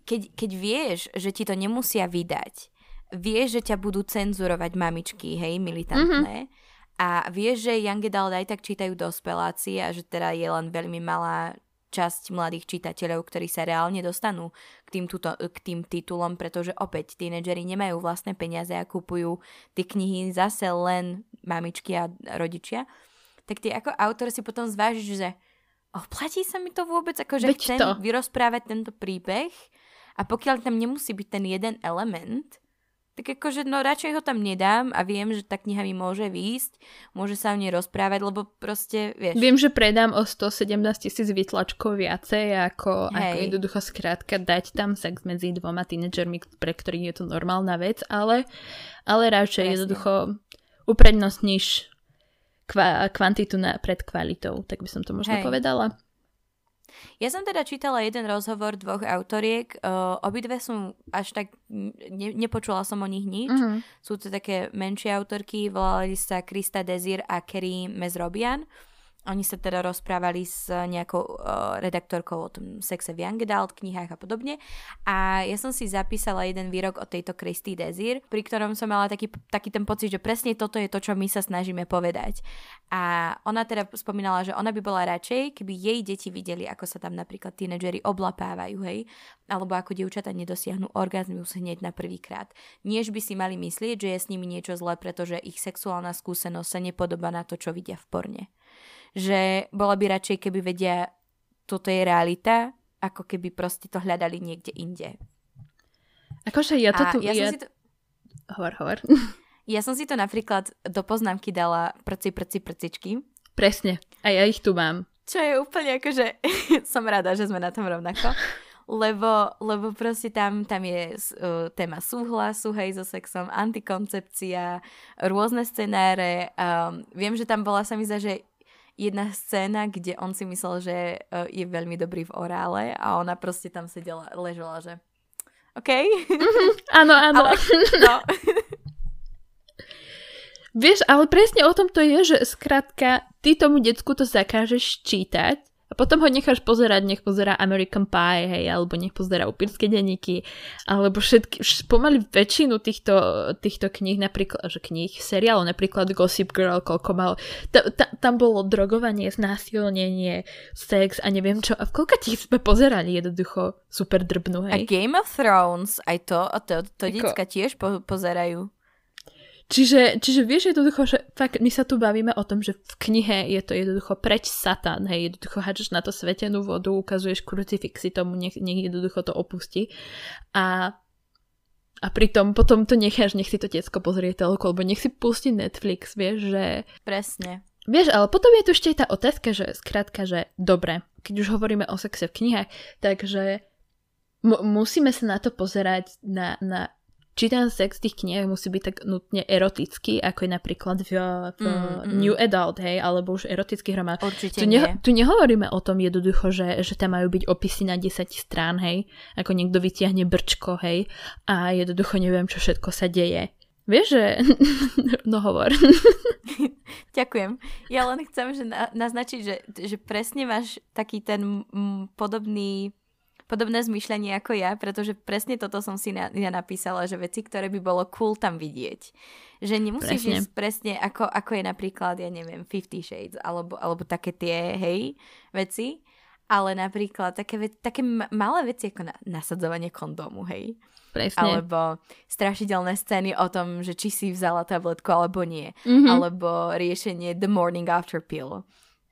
keď vieš, že ti to nemusia vydať, vieš, že ťa budú cenzurovať mamičky, hej, militantné. A vieš, že Young Adult aj tak čítajú dospeláci a že teda je len veľmi malá časť mladých čitateľov, ktorí sa reálne dostanú k tým titulom, pretože opäť tínedžeri nemajú vlastné peniaze a kúpujú tie knihy zase len mamičky a rodičia. Tak ty ako autor si potom zvážiš, že oplatí sa mi to vôbec, akože chcem vyrozprávať tento príbeh a pokiaľ tam nemusí byť ten jeden element, tak akože, no radšej ho tam nedám a viem, že tá kniha mi môže výjsť, môže sa o nej rozprávať, lebo proste, vieš. Viem, že predám o 117 000 vytlačkov viacej, ako jednoducho skrátka dať tam sex medzi dvoma tínedžermi, pre ktorých je to normálna vec, ale radšej jednoducho uprednostníš kvantitu pred kvalitou, tak by som to možno povedala. Ja som teda čítala jeden rozhovor dvoch autoriek, obidve som až tak, nepočula som o nich nič, sú to také menšie autorky, volali sa Krista Desir a Kerry Mezrobian, oni sa teda rozprávali s nejakou redaktorkou o tom sexe v Young Adult knihách a podobne a ja som si zapísala jeden výrok o tejto Kristi Desir, pri ktorom som mala taký ten pocit, že presne toto je to, čo my sa snažíme povedať. A ona teda spomínala, že ona by bola radšej, keby jej deti videli, ako sa tam napríklad tínedžeri oblapávajú, hej, alebo ako dievčatá nedosiahnu orgazmus hneď na prvýkrát. Niež by si mali myslieť, že je s nimi niečo zlé, pretože ich sexuálna skúsenosť sa nepodobá na to, čo vidia v porne. Že bola by radšej, keby vedia, toto je realita, ako keby proste to hľadali niekde inde. Akože ja to Hovor. Ja som si to napríklad do poznámky dala prcičky. Presne. A ja ich tu mám. Čo je úplne akože... som rada, že sme na tom rovnako. Lebo proste tam je téma súhlasu, hej, so sexom, antikoncepcia, rôzne scenáre. Viem, že tam bola sa mi zdá, že jedna scéna, kde on si myslel, že je veľmi dobrý v orále a ona proste tam sedela, ležela, že... OK? Mm-hmm. Áno. Ale, no. Vieš, ale presne o tom to je, že skrátka ty tomu decku to zakážeš čítať a potom ho necháš pozerať, nech pozerá American Pie, hej, alebo nech pozerá upírske denníky, alebo pomaly väčšinu týchto kníh, napríklad, že kníh, seriálov, napríklad Gossip Girl, koľko malo, tam bolo drogovanie, znásilnenie, sex a neviem čo, a koľko tých sme pozerali jednoducho super drbnú, hej. A Game of Thrones, aj to decka tiež pozerajú. Čiže vieš jednoducho, že fakt my sa tu bavíme o tom, že v knihe je to jednoducho preč Satan, hej, jednoducho hádžeš na to svetenú vodu, ukazuješ krucifixy tomu, nech jednoducho to opustí a pritom potom to necháš, nech si to decko pozrie telku, lebo nech si pustí Netflix, vieš, že... Presne. Vieš, ale potom je tu ešte tá otázka, že skrátka, že dobre, keď už hovoríme o sexe v knihách, takže musíme sa na to pozerať na či ten sex v tých knihách musí byť tak nutne erotický, ako je napríklad v New Adult, hej, alebo už erotických románov. Určite nie. Tu nehovoríme o tom jednoducho, že tam majú byť opisy na 10 strán, hej, ako niekto vytiahne brčko, hej, a jednoducho neviem, čo všetko sa deje. Vieš, že... no hovor. Ďakujem. Ja len chcem naznačiť, že presne máš taký ten podobné zmýšľanie ako ja, pretože presne toto som si ja napísala, že veci, ktoré by bolo cool tam vidieť. Že nemusíš ísť presne ako je napríklad, ja neviem, 50 Shades, alebo také tie, hej, veci, ale napríklad také malé veci ako nasadzovanie kondómu, hej. Presne. Alebo strašidelné scény o tom, že či si vzala tabletku alebo nie. Mm-hmm. Alebo riešenie the morning after pill.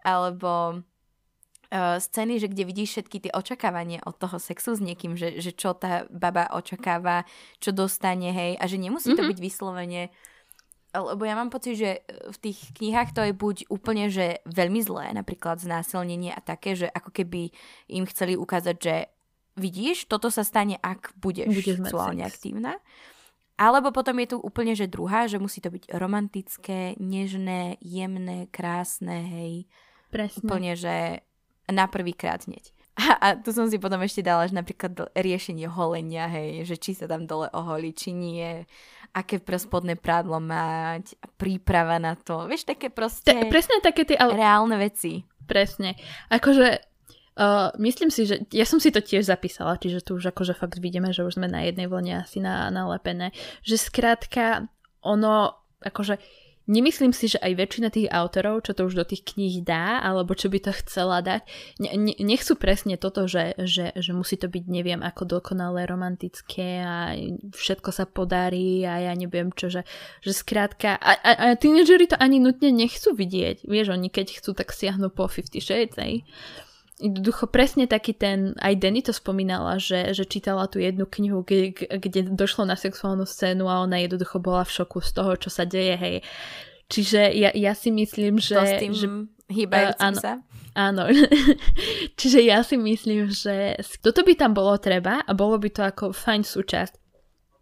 Alebo... scény, že kde vidíš všetky tie očakávanie od toho sexu s niekým, že čo tá baba očakáva, čo dostane, hej, a že nemusí to byť vyslovene, lebo ja mám pocit, že v tých knihách to je buď úplne, že veľmi zlé, napríklad znásilnenie a také, že ako keby im chceli ukázať, že vidíš, toto sa stane, ak budeš sexuálne aktívna. Alebo potom je tu úplne, že druhá, že musí to byť romantické, nežné, jemné, krásne, hej. Presne. Úplne, že na prvýkrát hneď. A tu som si potom ešte dala, že napríklad riešenie holenia, hej, že či sa tam dole oholí, či nie, aké spodné prádlo mať, príprava na to, vieš, také proste presne také tie reálne veci. Presne. Akože myslím si, že ja som si to tiež zapísala, čiže tu už akože fakt vidíme, že už sme na jednej vlne asi nalepené, že skrátka ono, akože nemyslím si, že aj väčšina tých autorov, čo to už do tých kníh dá, alebo čo by to chcela dať, nechcú presne toto, že musí to byť neviem ako dokonalé romantické a všetko sa podarí a ja neviem čo, že skrátka... A tínedžeri to ani nutne nechcú vidieť. Vieš, oni keď chcú, tak siahnu po 50 Shades, hej. Ducho presne taký ten, aj Danny to spomínala, že čítala tú jednu knihu, kde došlo na sexuálnu scénu a ona jednoducho bola v šoku z toho, čo sa deje, hej. Čiže ja si myslím, že... To s tým hýbajúcim sa? Áno. Čiže ja si myslím, že toto by tam bolo treba a bolo by to ako fajn súčasť.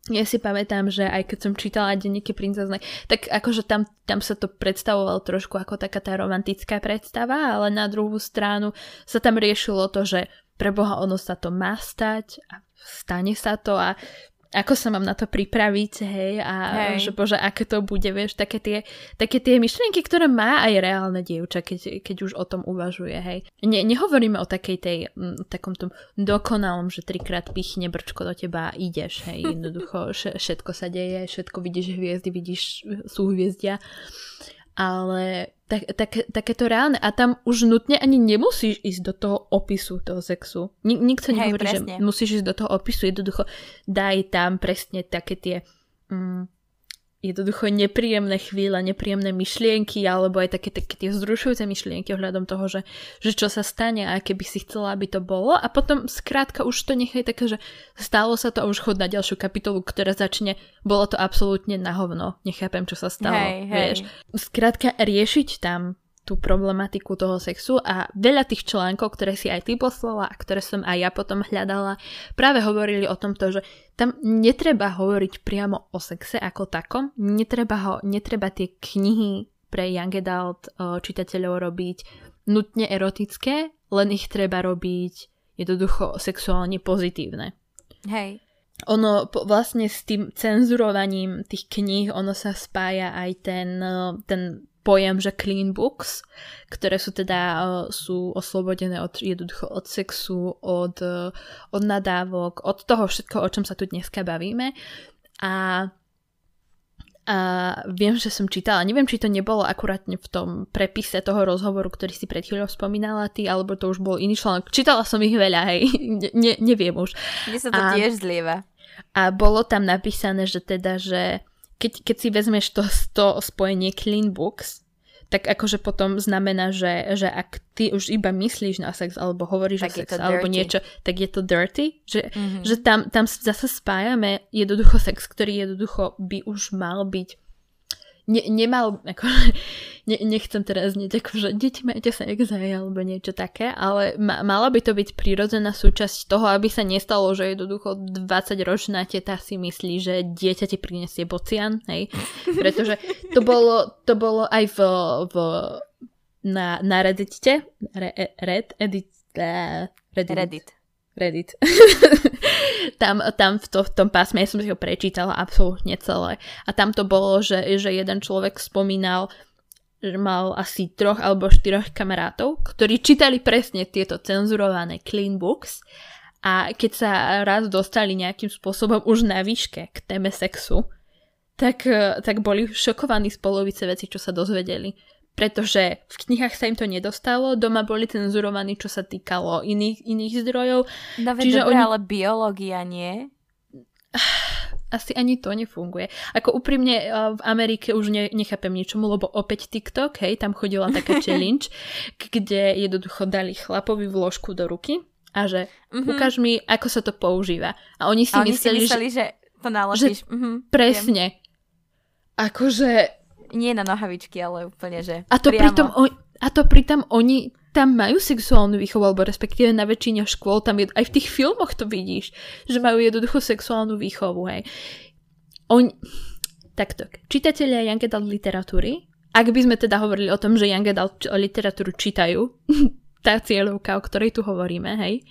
Ja si pamätám, že aj keď som čítala denníky princeznej, tak akože tam sa to predstavovalo trošku ako taká tá romantická predstava, ale na druhú stranu sa tam riešilo to, že preboha ono sa to má stať a stane sa to a ako sa mám na to pripraviť, hej, že bože, aké to bude, vieš, také tie myšlienky, ktoré má aj reálne dievča, keď už o tom uvažuje, hej. Nehovoríme o takej tej, takom tom dokonalom, že 3-krát pichne brčko do teba a ideš, hej, jednoducho, všetko sa deje, všetko vidíš hviezdy, vidíš súhviezdia, ale takéto reálne. A tam už nutne ani nemusíš ísť do toho opisu toho sexu. Nikto nehovorí, že musíš ísť do toho opisu. Jednoducho daj tam presne také tie jednoducho nepríjemné chvíle, nepríjemné myšlienky alebo aj také tie vzrušujúce myšlienky ohľadom toho, že čo sa stane a keby si chcela, aby to bolo. A potom skrátka už to nechaj také, že stalo sa to a už chod na ďalšiu kapitolu, ktorá začne, bolo to absolútne na hovno. Nechápem, čo sa stalo. Hej. Vieš. Skrátka riešiť tam tú problematiku toho sexu a veľa tých článkov, ktoré si aj ty poslala a ktoré som aj ja potom hľadala, práve hovorili o tomto, že tam netreba hovoriť priamo o sexe ako takom, netreba tie knihy pre young adult čitateľov robiť nutne erotické, len ich treba robiť jednoducho sexuálne pozitívne. Hej. Ono vlastne s tým cenzurovaním tých kníh, ono sa spája aj ten pojem, že clean books, ktoré sú teda sú oslobodené od sexu, od nadávok, od toho všetko, o čom sa tu dneska bavíme. A viem, že som čítala, neviem, či to nebolo akurátne v tom prepise toho rozhovoru, ktorý si pred chvíľou spomínala ty, alebo to už bol iný článok. Čítala som ich veľa, hej, neviem už. Mne sa to tiež zlieva. A bolo tam napísané, že teda, že keď si vezmeš to spojenie clean books, tak akože potom znamená, že ak ty už iba myslíš na sex, alebo hovoríš tak o sexe, alebo niečo, tak je to dirty. Že tam zase spájame jednoducho sex, ktorý jednoducho by už mal byť. Nechcem teraz znieť ako, že deti majte sa exaj alebo niečo také, ale mala by to byť prirodzená súčasť toho, aby sa nestalo, že jednoducho 20-ročná teta si myslí, že dieťa ti prinesie bocian, hej? Pretože to bolo aj na Reddite, Reddit. Tam v tom pásme, ja som si ho prečítala absolútne celé. A tam to bolo, že jeden človek spomínal, že mal asi 3 alebo 4 kamarátov, ktorí čítali presne tieto cenzurované clean books a keď sa raz dostali nejakým spôsobom už na výške k téme sexu, tak boli šokovaní z polovice veci, čo sa dozvedeli. Pretože v knihách sa im to nedostalo, doma boli cenzurovaní, čo sa týkalo iných zdrojov. No veď dobre, ale biológia nie? Asi ani to nefunguje. Ako úprimne v Amerike už nechápem ničomu, lebo opäť TikTok, hej, tam chodila taká challenge, kde jednoducho dali chlapovi vložku do ruky a že ukáž mi, ako sa to používa. A oni si mysleli, že to nalepíš. Presne. Akože nie na nohavičky, ale úplne, že pritom oni tam majú sexuálnu výchovu, alebo respektíve na väčšine škôl, tam aj v tých filmoch to vidíš, že majú jednoducho sexuálnu výchovu, hej. Takto, čitatelia young adult literatúry, ak by sme teda hovorili o tom, že young adult literatúru čítajú, tá cieľovka, o ktorej tu hovoríme, hej.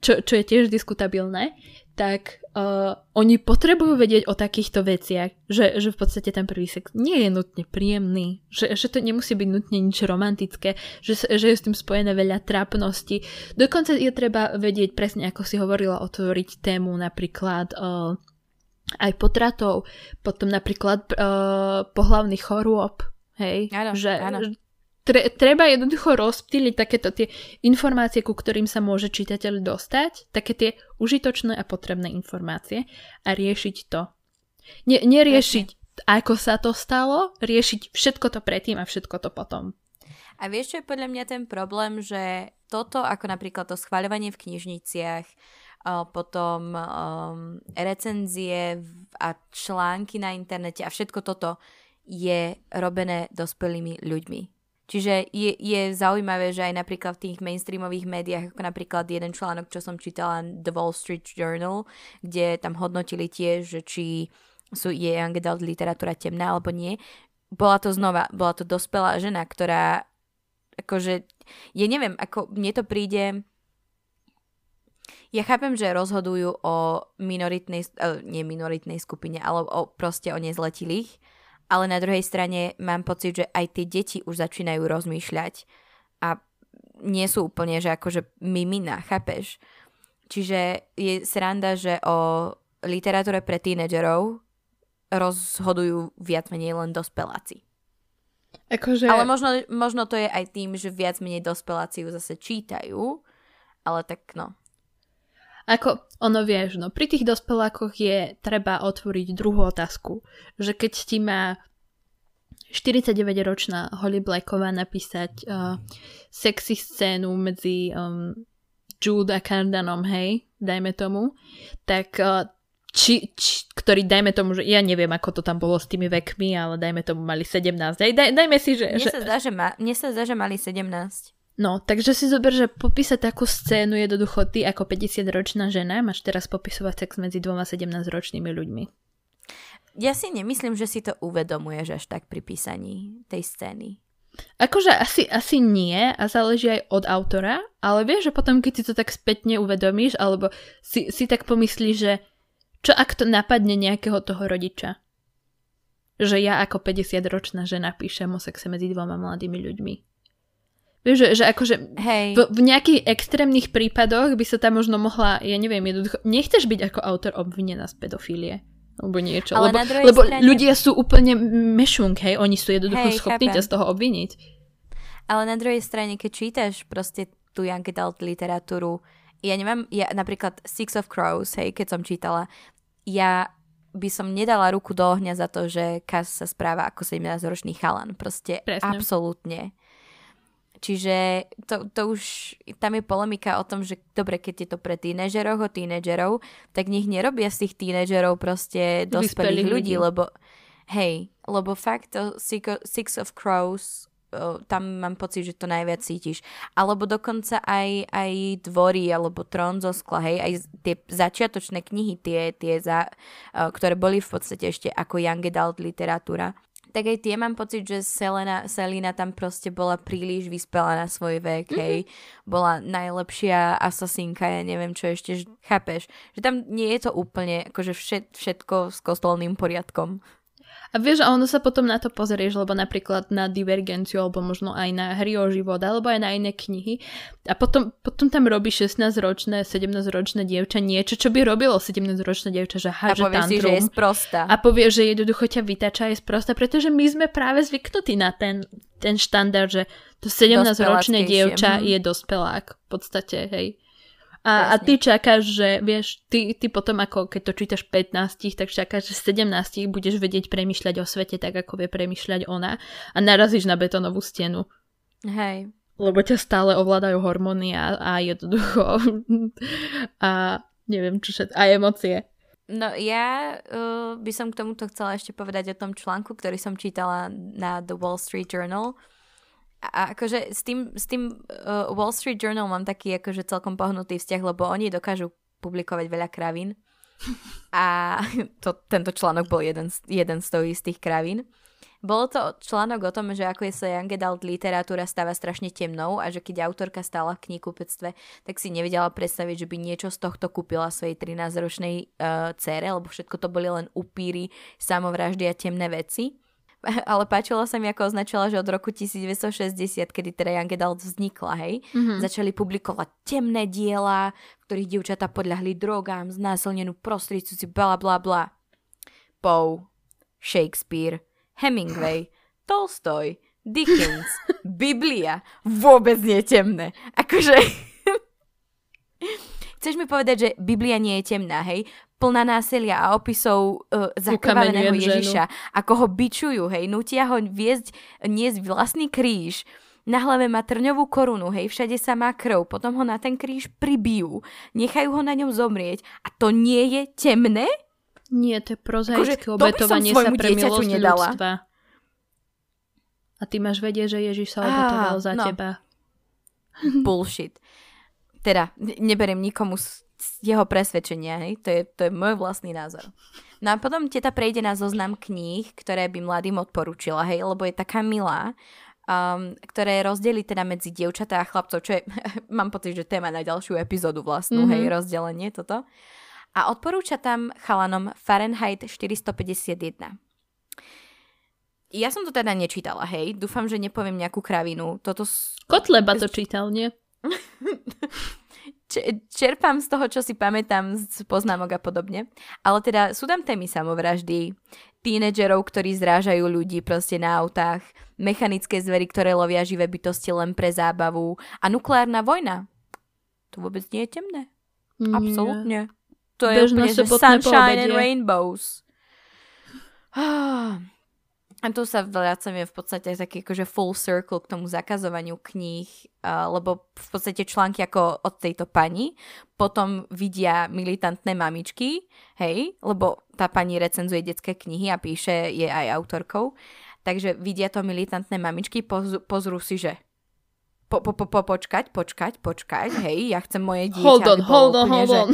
Čo je tiež diskutabilné, tak oni potrebujú vedieť o takýchto veciach, že v podstate ten prvý sex nie je nutne príjemný, že to nemusí byť nutne nič romantické, že je s tým spojené veľa trápnosti. Dokonca je treba vedieť presne, ako si hovorila, otvoriť tému napríklad aj potratov, potom napríklad pohlavných chorôb, hej? Áno, áno. Treba jednoducho rozptýliť takéto tie informácie, ku ktorým sa môže čitateľ dostať, také tie užitočné a potrebné informácie a riešiť to. Neriešiť, ako sa to stalo, riešiť všetko to predtým a všetko to potom. A vieš, čo je podľa mňa ten problém, že toto, ako napríklad to schvaľovanie v knižniciach, potom recenzie a články na internete a všetko toto je robené dospelými ľuďmi. Čiže je zaujímavé, že aj napríklad v tých mainstreamových médiách, ako napríklad jeden článok, čo som čítala, The Wall Street Journal, kde tam hodnotili tiež, že či je young adult literatúra temná alebo nie. Bola to dospelá žena, ktorá akože, ja neviem, ako mne to príde. Ja chápem, že rozhodujú o minoritnej skupine, ale proste o nezletilých. Ale na druhej strane mám pocit, že aj tie deti už začínajú rozmýšľať a nie sú úplne, že akože mimina, chápeš? Čiže je sranda, že o literatúre pre tínedžerov rozhodujú viac menej len dospeláci. Akože ale možno to je aj tým, že viac menej dospeláci ju zase čítajú, ale tak no. Ako ono vieš, no pri tých dospelákoch je treba otvoriť druhú otázku, že keď ti má 49-ročná Holly Blacková napísať sexy scénu medzi Jude a Cardanom, hej, dajme tomu, tak ktorý, dajme tomu, že ja neviem, ako to tam bolo s tými vekmi, ale dajme tomu, mali 17. Dajme si, že... Mne sa zdá, že mali 17. No, takže si zober, že popísať takú scénu jednoducho ty ako 50-ročná žena máš teraz popisovať sex medzi dvoma 17-ročnými ľuďmi. Ja si nemyslím, že si to uvedomuješ až tak pri písaní tej scény. Akože asi nie a záleží aj od autora, ale vieš, že potom, keď si to tak spätne uvedomíš, alebo si tak pomyslíš, že čo ak to napadne nejakého toho rodiča? Že ja ako 50-ročná žena píšem o sexe medzi dvoma mladými ľuďmi. Vieš, že akože v nejakých extrémnych prípadoch by sa tam možno mohla, ja neviem, nechceš byť ako autor obvinená z pedofílie. Alebo niečo. Ale lebo strane... ľudia sú úplne mešunk, hej? Oni sú jednoducho schopní ťa z toho obviniť. Ale na druhej strane, keď čítaš proste tú young adult literatúru, ja napríklad Six of Crows, hej, keď som čítala, ja by som nedala ruku do ohňa za to, že Cass sa správa ako 17-ročný chalan. Proste presne. Absolútne. Čiže to už, tam je polemika o tom, že dobre, keď je to pre tínedžerov, tak nech nerobia z tých tínedžerov proste dospelých ľudí, lebo fakt to Six of Crows, tam mám pocit, že to najviac cítiš. Alebo dokonca aj Dvory, alebo Trón zo skla, hej, aj tie začiatočné knihy, ktoré boli v podstate ešte ako young adult literatúra. Tak aj tie mám pocit, že Selina tam proste bola príliš vyspelá na svoj vek, hej. Bola najlepšia asasínka, ja neviem čo ešte, chápeš? Že tam nie je to úplne akože všetko s kostolným poriadkom. A vieš, a ono sa potom na to pozrieš, lebo napríklad na Divergenciu, alebo možno aj na Hry o život, alebo aj na iné knihy. A potom tam robí 16-ročné, 17-ročné dievča niečo, čo by robilo 17-ročné dievča, že háže tantrum. A povie si, že je sprostá. A povie, že jednoducho ťa vytáča, je sprostá, pretože my sme práve zvyknutí na ten štandard, že to 17-ročné dievča je dospelák v podstate, hej. A ty čakáš, že vieš, ty potom ako keď to čítaš 15, tak čakáš, že 17 budeš vedieť premýšľať o svete tak, ako vie premýšľať ona a narazíš na betónovú stenu. Hej. Lebo ťa stále ovládajú hormóny a jednoducho a neviem čo všetko, a emócie. No ja by som k tomuto chcela ešte povedať o tom článku, ktorý som čítala na The Wall Street Journal. A akože s tým Wall Street Journal mám taký akože celkom pohnutý vzťah, lebo oni dokážu publikovať veľa kravín. A tento článok bol jeden z tých kravín. Bol to článok o tom, že ako je sa young adult literatúra stáva strašne temnou a že keď autorka stála v knihkupectve, tak si nevedela predstaviť, že by niečo z tohto kúpila svojej 13-ročnej dcére, lebo všetko to boli len upíry, samovraždy a temné veci. Ale páčilo sa mi, ako označila, že od roku 1960, kedy teda young adult vznikla, hej, začali publikovať temné diela, v ktorých dievčatá podľahli drogám, znásilnenú prostitúciu, bla bla bla. Poe, Shakespeare, Hemingway, Tolstoj, Dickens, Biblia, vôbec nie temné. Akože... Chceš mi povedať, že Biblia nie je temná, hej? Plná násilia a opisov zakrvaveného Ježiša, ako ho bičujú, hej, nutia ho niesť vlastný kríž. Na hlave má trňovú korunu, hej, všade sa má krv, potom ho na ten kríž pribijú, nechajú ho na ňom zomrieť. A to nie je temné? Nie, to je prozaické obetovanie sa pre milosť ľudstva. A ty máš vedieť, že Ježiš sa obetoval za teba. Bullshit. Teda, neberiem nikomu jeho presvedčenia, hej? To je môj vlastný názor. No a potom teta prejde na zoznam kníh, ktoré by mladým odporúčila, hej, lebo je taká milá, ktoré rozdelí teda medzi dievčatá a chlapcov, čo je, mám pocit, že téma na ďalšiu epizódu vlastnú, hej, rozdelenie toto. A odporúča tam chalanom Fahrenheit 451. Ja som to teda nečítala, hej, dúfam, že nepoviem nejakú kravinu. Kotleba to čítal, nie? Čerpám z toho, čo si pamätám z poznámok a podobne, ale teda sú tam témy samovraždy, tínedžerov, ktorí zrážajú ľudí proste na autách, mechanické zvery, ktoré lovia živé bytosti len pre zábavu a nukleárna vojna. To vôbec nie je temné. Absolútne. To je úplne, že sunshine and rainbows. A to sa vracame v podstate taký akože full circle k tomu zakazovaniu kníh, lebo v podstate články ako od tejto pani potom vidia militantné mamičky, hej, lebo tá pani recenzuje detské knihy a píše, je aj autorkou, takže vidia to militantné mamičky, pozrú si, že počkať, hej, ja chcem moje dieťa, hold on.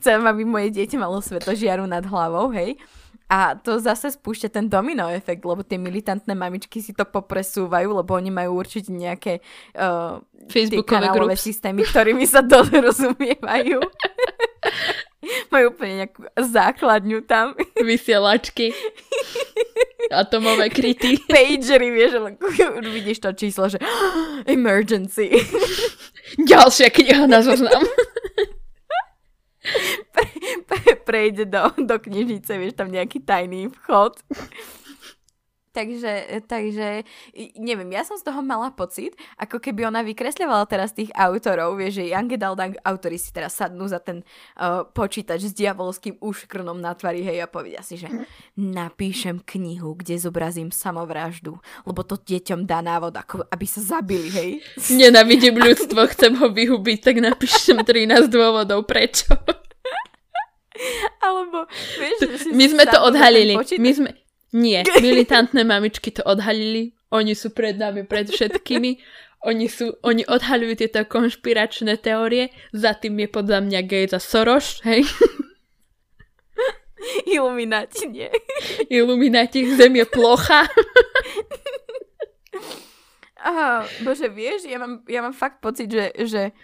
Chcem, aby moje dieťa malo svetložiaru nad hlavou, hej. A to zase spúšťa ten domino efekt, lebo tie militantné mamičky si to popresúvajú, lebo oni majú určite nejaké Facebookové kanálové systémy, ktorými sa dorozumievajú. Majú úplne nejakú základňu tam. Vysielačky. Atomové kryty. Pagery, vieš, vidíš to číslo, že emergency. Ďalšia kniha na zoznam. Prejde do knižnice, vieš, tam nejaký tajný vchod. Takže, neviem, ja som z toho mala pocit, ako keby ona vykresľovala teraz tých autorov, vieš, že young adult autori si teraz sadnú za ten počítač s diabolským úškrnom na tvári, hej, a povedia si, že napíšem knihu, kde zobrazím samovraždu, lebo to deťom dá návod, ako aby sa zabili, hej. Nenávidím ľudstvo, chcem ho vyhubiť, tak napíšem 13 dôvodov, prečo. Alebo, vieš, my sme to odhalili, Nie, militantné mamičky to odhalili, oni sú pred nami, pred všetkými, oni odhaľujú tieto konšpiračné teórie, za tým je podľa mňa Gates a Soros, hej? Ilumináti, nie. Ilumináti, zem je plocha. Aha, bože, vieš, ja mám fakt pocit, že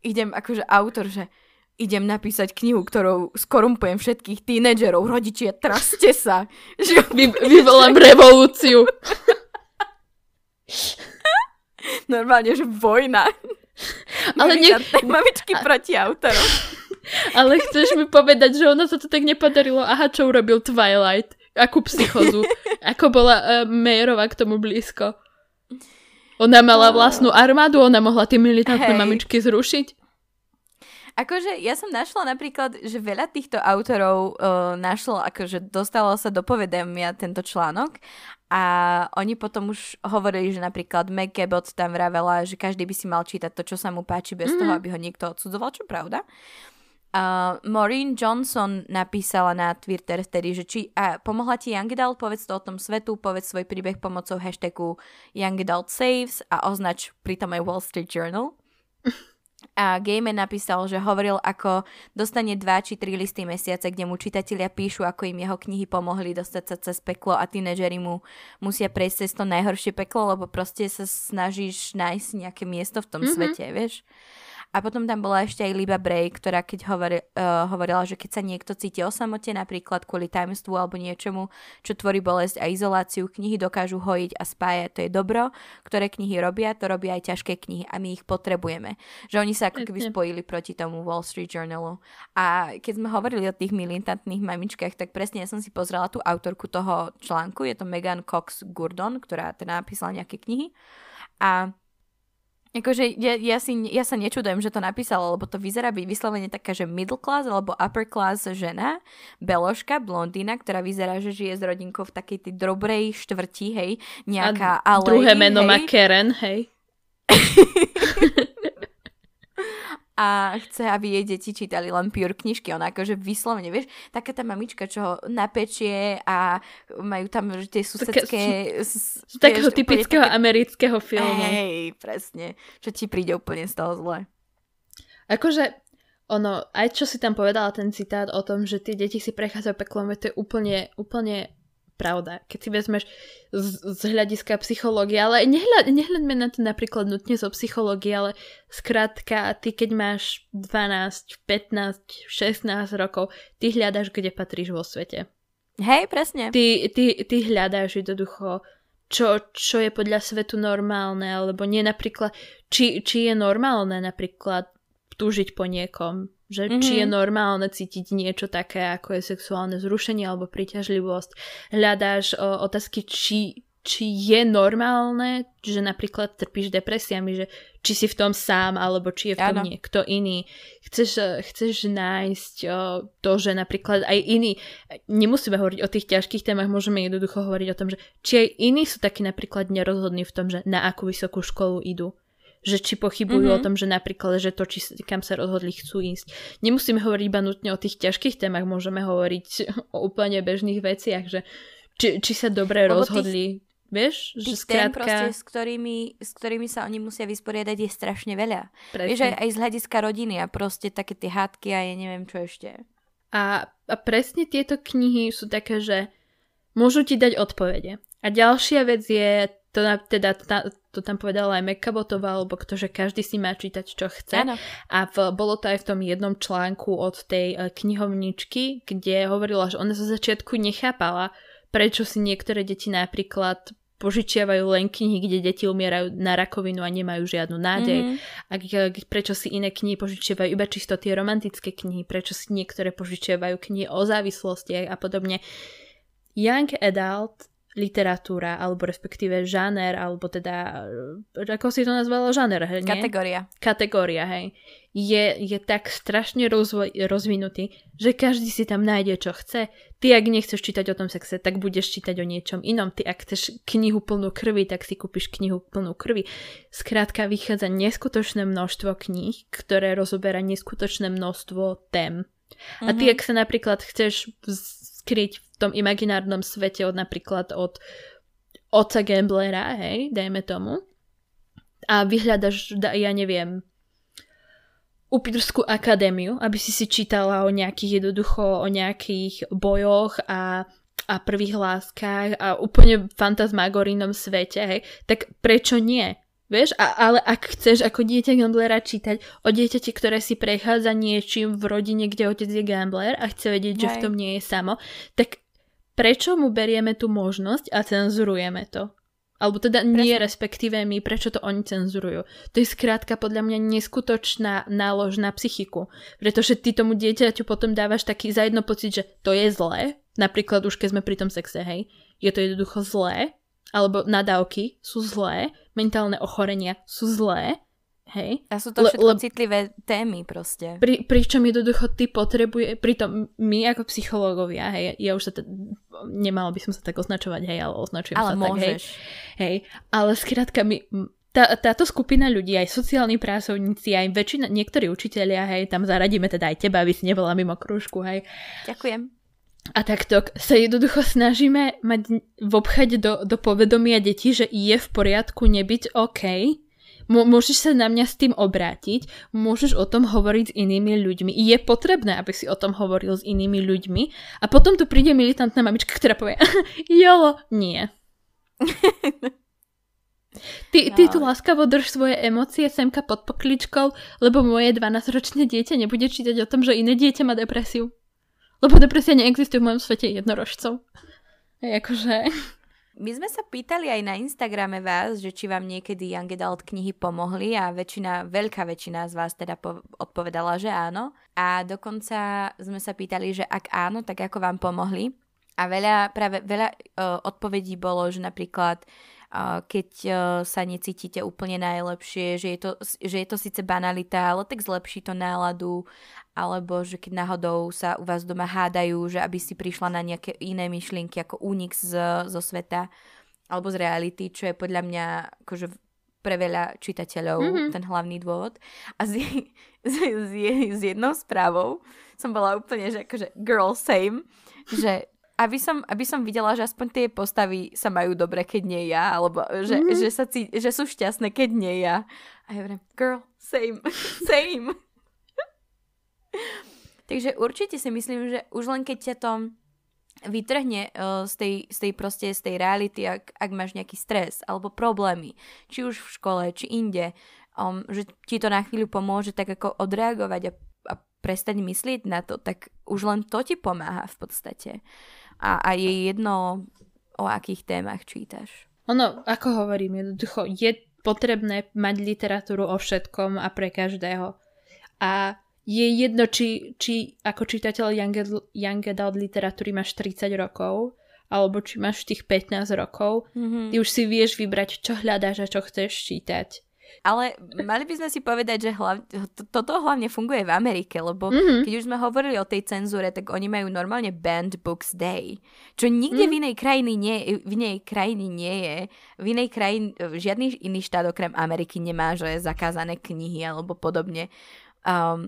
idem akože autor, že idem napísať knihu, ktorou skorumpujem všetkých tínedžerov. Rodičia, traste sa. Vyvolám revolúciu. Normálne, že vojna. Ale mamičky proti autorom. Ale chceš mi povedať, že ono sa to tak nepodarilo. Aha, čo urobil Twilight? Akú psychozu? Ako bola Mayerová k tomu blízko? Ona mala vlastnú armádu, ona mohla tie militantné mamičky zrušiť. Akože ja som našla napríklad, že veľa týchto autorov našlo, akože dostalo sa do povedomia tento článok a oni potom už hovorili, že napríklad Meg Cabot tam vravela, že každý by si mal čítať to, čo sa mu páči bez toho, aby ho niekto odsudzoval, čo pravda. Maureen Johnson napísala na Twitter vtedy, že pomohla ti Young Adult, povedz to o tom svetu, povedz svoj príbeh pomocou hashtagu Young Adult Saves a označ pritom aj Wall Street Journal. A Game napísal, že hovoril, ako dostane 2 či 3 listy mesiace, kde mu čitatelia píšu, ako im jeho knihy pomohli dostať sa cez peklo a tínedžeri mu musia prejsť cez to najhoršie peklo, lebo proste sa snažíš nájsť nejaké miesto v tom svete, vieš. A potom tam bola ešte aj Liba Bray, ktorá keď hovorila, že keď sa niekto cíti o samote, napríklad kvôli tajomstvu alebo niečomu, čo tvorí bolesť a izoláciu, knihy dokážu hojiť a spájať. To je dobro, ktoré knihy robia, to robia aj ťažké knihy a my ich potrebujeme. Že oni sa ako keby spojili proti tomu Wall Street Journalu. A keď sme hovorili o tých militantných mamičkách, tak presne ja som si pozrela tú autorku toho článku, je to Megan Cox Gurdon, ktorá teda napísala nejaké knihy. A akože ja sa nečudujem, že to napísala, lebo to vyzerá byť vyslovene taká, že middle class alebo upper class žena, beložka, blondína, ktorá vyzerá, že žije s rodinkou v takej tej dobrej štvrti, hej, nejaká alej. Druhé meno má Karen, hej. A chce, aby jej deti čítali len pure knižky. Ona akože vyslovene, vieš, taká tá mamička, čo ho napečie a majú tam tie susedské... Z takého typického amerického filmu. Hej, presne. Čo ti príde úplne z toho zle. Akože, ono, aj čo si tam povedala ten citát o tom, že tie deti si prechádzajú peklom, to je úplne pravda. Keď si vezmeš z hľadiska psychológie, ale nehľadme na to napríklad nutne zo psychológie, ale skrátka, ty keď máš 12, 15, 16 rokov, ty hľadáš, kde patríš vo svete. Hej, presne. Ty hľadáš jednoducho, čo je podľa svetu normálne, alebo nie napríklad, či je normálne napríklad túžiť po niekom. Že či je normálne cítiť niečo také, ako je sexuálne zrušenie alebo príťažlivosť. Hľadáš otázky, či či je normálne, že napríklad trpíš depresiami, že či si v tom sám, alebo či je v tom niekto iný. Chceš nájsť to, že napríklad aj iní, nemusíme hovoriť o tých ťažkých témach, môžeme jednoducho hovoriť o tom, že či aj iní sú takí napríklad nerozhodní v tom, že na akú vysokú školu idú. Že či pochybujú o tom, že napríklad, že to, či kam sa rozhodli, chcú ísť. Nemusíme hovoriť iba nutne o tých ťažkých témach, môžeme hovoriť o úplne bežných veciach, že či sa dobre rozhodli. Vieš, že skrátka... proste, s ktorými sa oni musia vysporiadať, je strašne veľa. Presne. Vieš, aj z hľadiska rodiny a proste také tie hádky a ja neviem čo ešte. A presne tieto knihy sú také, že môžu ti dať odpovede. A ďalšia vec je, to tam povedala aj Meg Cabotová, alebo že každý si má čítať, čo chce. Ano. A bolo to aj v tom jednom článku od tej knihovničky, kde hovorila, že ona zo začiatku nechápala, prečo si niektoré deti napríklad požičiavajú len knihy, kde deti umierajú na rakovinu a nemajú žiadnu nádej. A prečo si iné knihy požičiavajú iba čisto tie romantické knihy, prečo si niektoré požičiavajú knihy o závislostiach a podobne. Young adult literatúra, alebo respektíve žáner, alebo teda, ako si to nazvala, žáner, nie? Kategória, hej. Je tak strašne rozvinutý, že každý si tam nájde, čo chce. Ty, ak nechceš čítať o tom sexe, tak budeš čítať o niečom inom. Ty, ak chceš knihu plnú krvi, tak si kúpiš knihu plnú krvi. Skrátka, vychádza neskutočné množstvo kníh, ktoré rozoberá neskutočné množstvo tém. A ty, ak sa napríklad chceš skryť v tom imaginárnom svete napríklad od otca gamblera, hej, dajme tomu, a vyhľadaš, ja neviem, upírskú akadémiu, aby si čítala o nejakých bojoch a prvých láskach a úplne fantasmagorínom svete, hej, tak prečo nie? Vieš, ale ak chceš ako dieťa gamblera čítať o dieťati, ktoré si prechádza niečím v rodine, kde otec je gambler a chce vedieť, že v tom nie je samo, tak prečo mu berieme tú možnosť a cenzurujeme to? Alebo teda nie, respektíve my, prečo to oni cenzurujú? To je skrátka podľa mňa neskutočná nálož na psychiku, pretože ty tomu dieťaťu potom dávaš taký zajedno pocit, že to je zlé, napríklad už keď sme pri tom sexe, hej, je to jednoducho zlé, alebo nadávky sú zlé, mentálne ochorenia sú zlé, hej. A sú to všetko citlivé témy proste. Pričom jednoducho ty potrebuje, pritom my ako psychológovia, hej, ja už sa nemala by som sa tak označovať, hej, ale označujem ale sa môžeš. Tak, hej. Ale skrátka my... Táto skupina ľudí, aj sociálni pracovníci, aj väčšina, niektorí učitelia, hej, tam zaradíme teda aj teba, aby si nebola mimo krúžku, hej. Ďakujem. A takto sa jednoducho snažíme mať vobchať do povedomia detí, že je v poriadku nebyť OK. Môžeš sa na mňa s tým obrátiť, môžeš o tom hovoriť s inými ľuďmi. Je potrebné, aby si o tom hovoril s inými ľuďmi a potom tu príde militantná mamička, ktorá povie jolo, nie. Ty tu láskavo drž svoje emócie semka pod pokličkou, lebo moje 12-ročné dieťa nebude čítať o tom, že iné dieťa má depresiu. Lebo depresia neexistuje v mojom svete jednorožcov. Akože... My sme sa pýtali aj na Instagrame vás, že či vám niekedy Young Adult knihy pomohli a veľká väčšina z vás teda odpovedala, že áno. A dokonca sme sa pýtali, že ak áno, tak ako vám pomohli. A veľa odpovedí bolo, že napríklad keď sa necítite úplne najlepšie, že je to síce banalita, ale tak zlepší to náladu, alebo že keď náhodou sa u vás doma hádajú, že aby si prišla na nejaké iné myšlienky ako únik zo sveta alebo z reality, čo je podľa mňa akože pre veľa čitateľov ten hlavný dôvod. A s jednou správou som bola úplne, že akože girl same, že Aby som videla, že aspoň tie postavy sa majú dobre, keď nie ja, alebo že sú šťastné, keď nie ja. A ja hovorím, girl, same. Takže určite si myslím, že už len keď ťa to vytrhne z tej reality, ak máš nejaký stres alebo problémy, či už v škole, či inde, že ti to na chvíľu pomôže tak ako odreagovať a prestať myslieť na to, tak už len to ti pomáha v podstate. A je jedno, o akých témach čítaš. Ono, ako hovorím, jednoducho je potrebné mať literatúru o všetkom a pre každého. A je jedno, či ako čitateľ young adult literatúry máš 30 rokov, alebo či máš tých 15 rokov, ty už si vieš vybrať, čo hľadáš a čo chceš čítať. Ale mali by sme si povedať, že toto hlavne funguje v Amerike, lebo keď už sme hovorili o tej cenzúre, tak oni majú normálne Banned Books Day, čo nikde v inej krajine nie je. V inej krajine, žiadny iný štát okrem Ameriky nemá, že je zakázané knihy alebo podobne.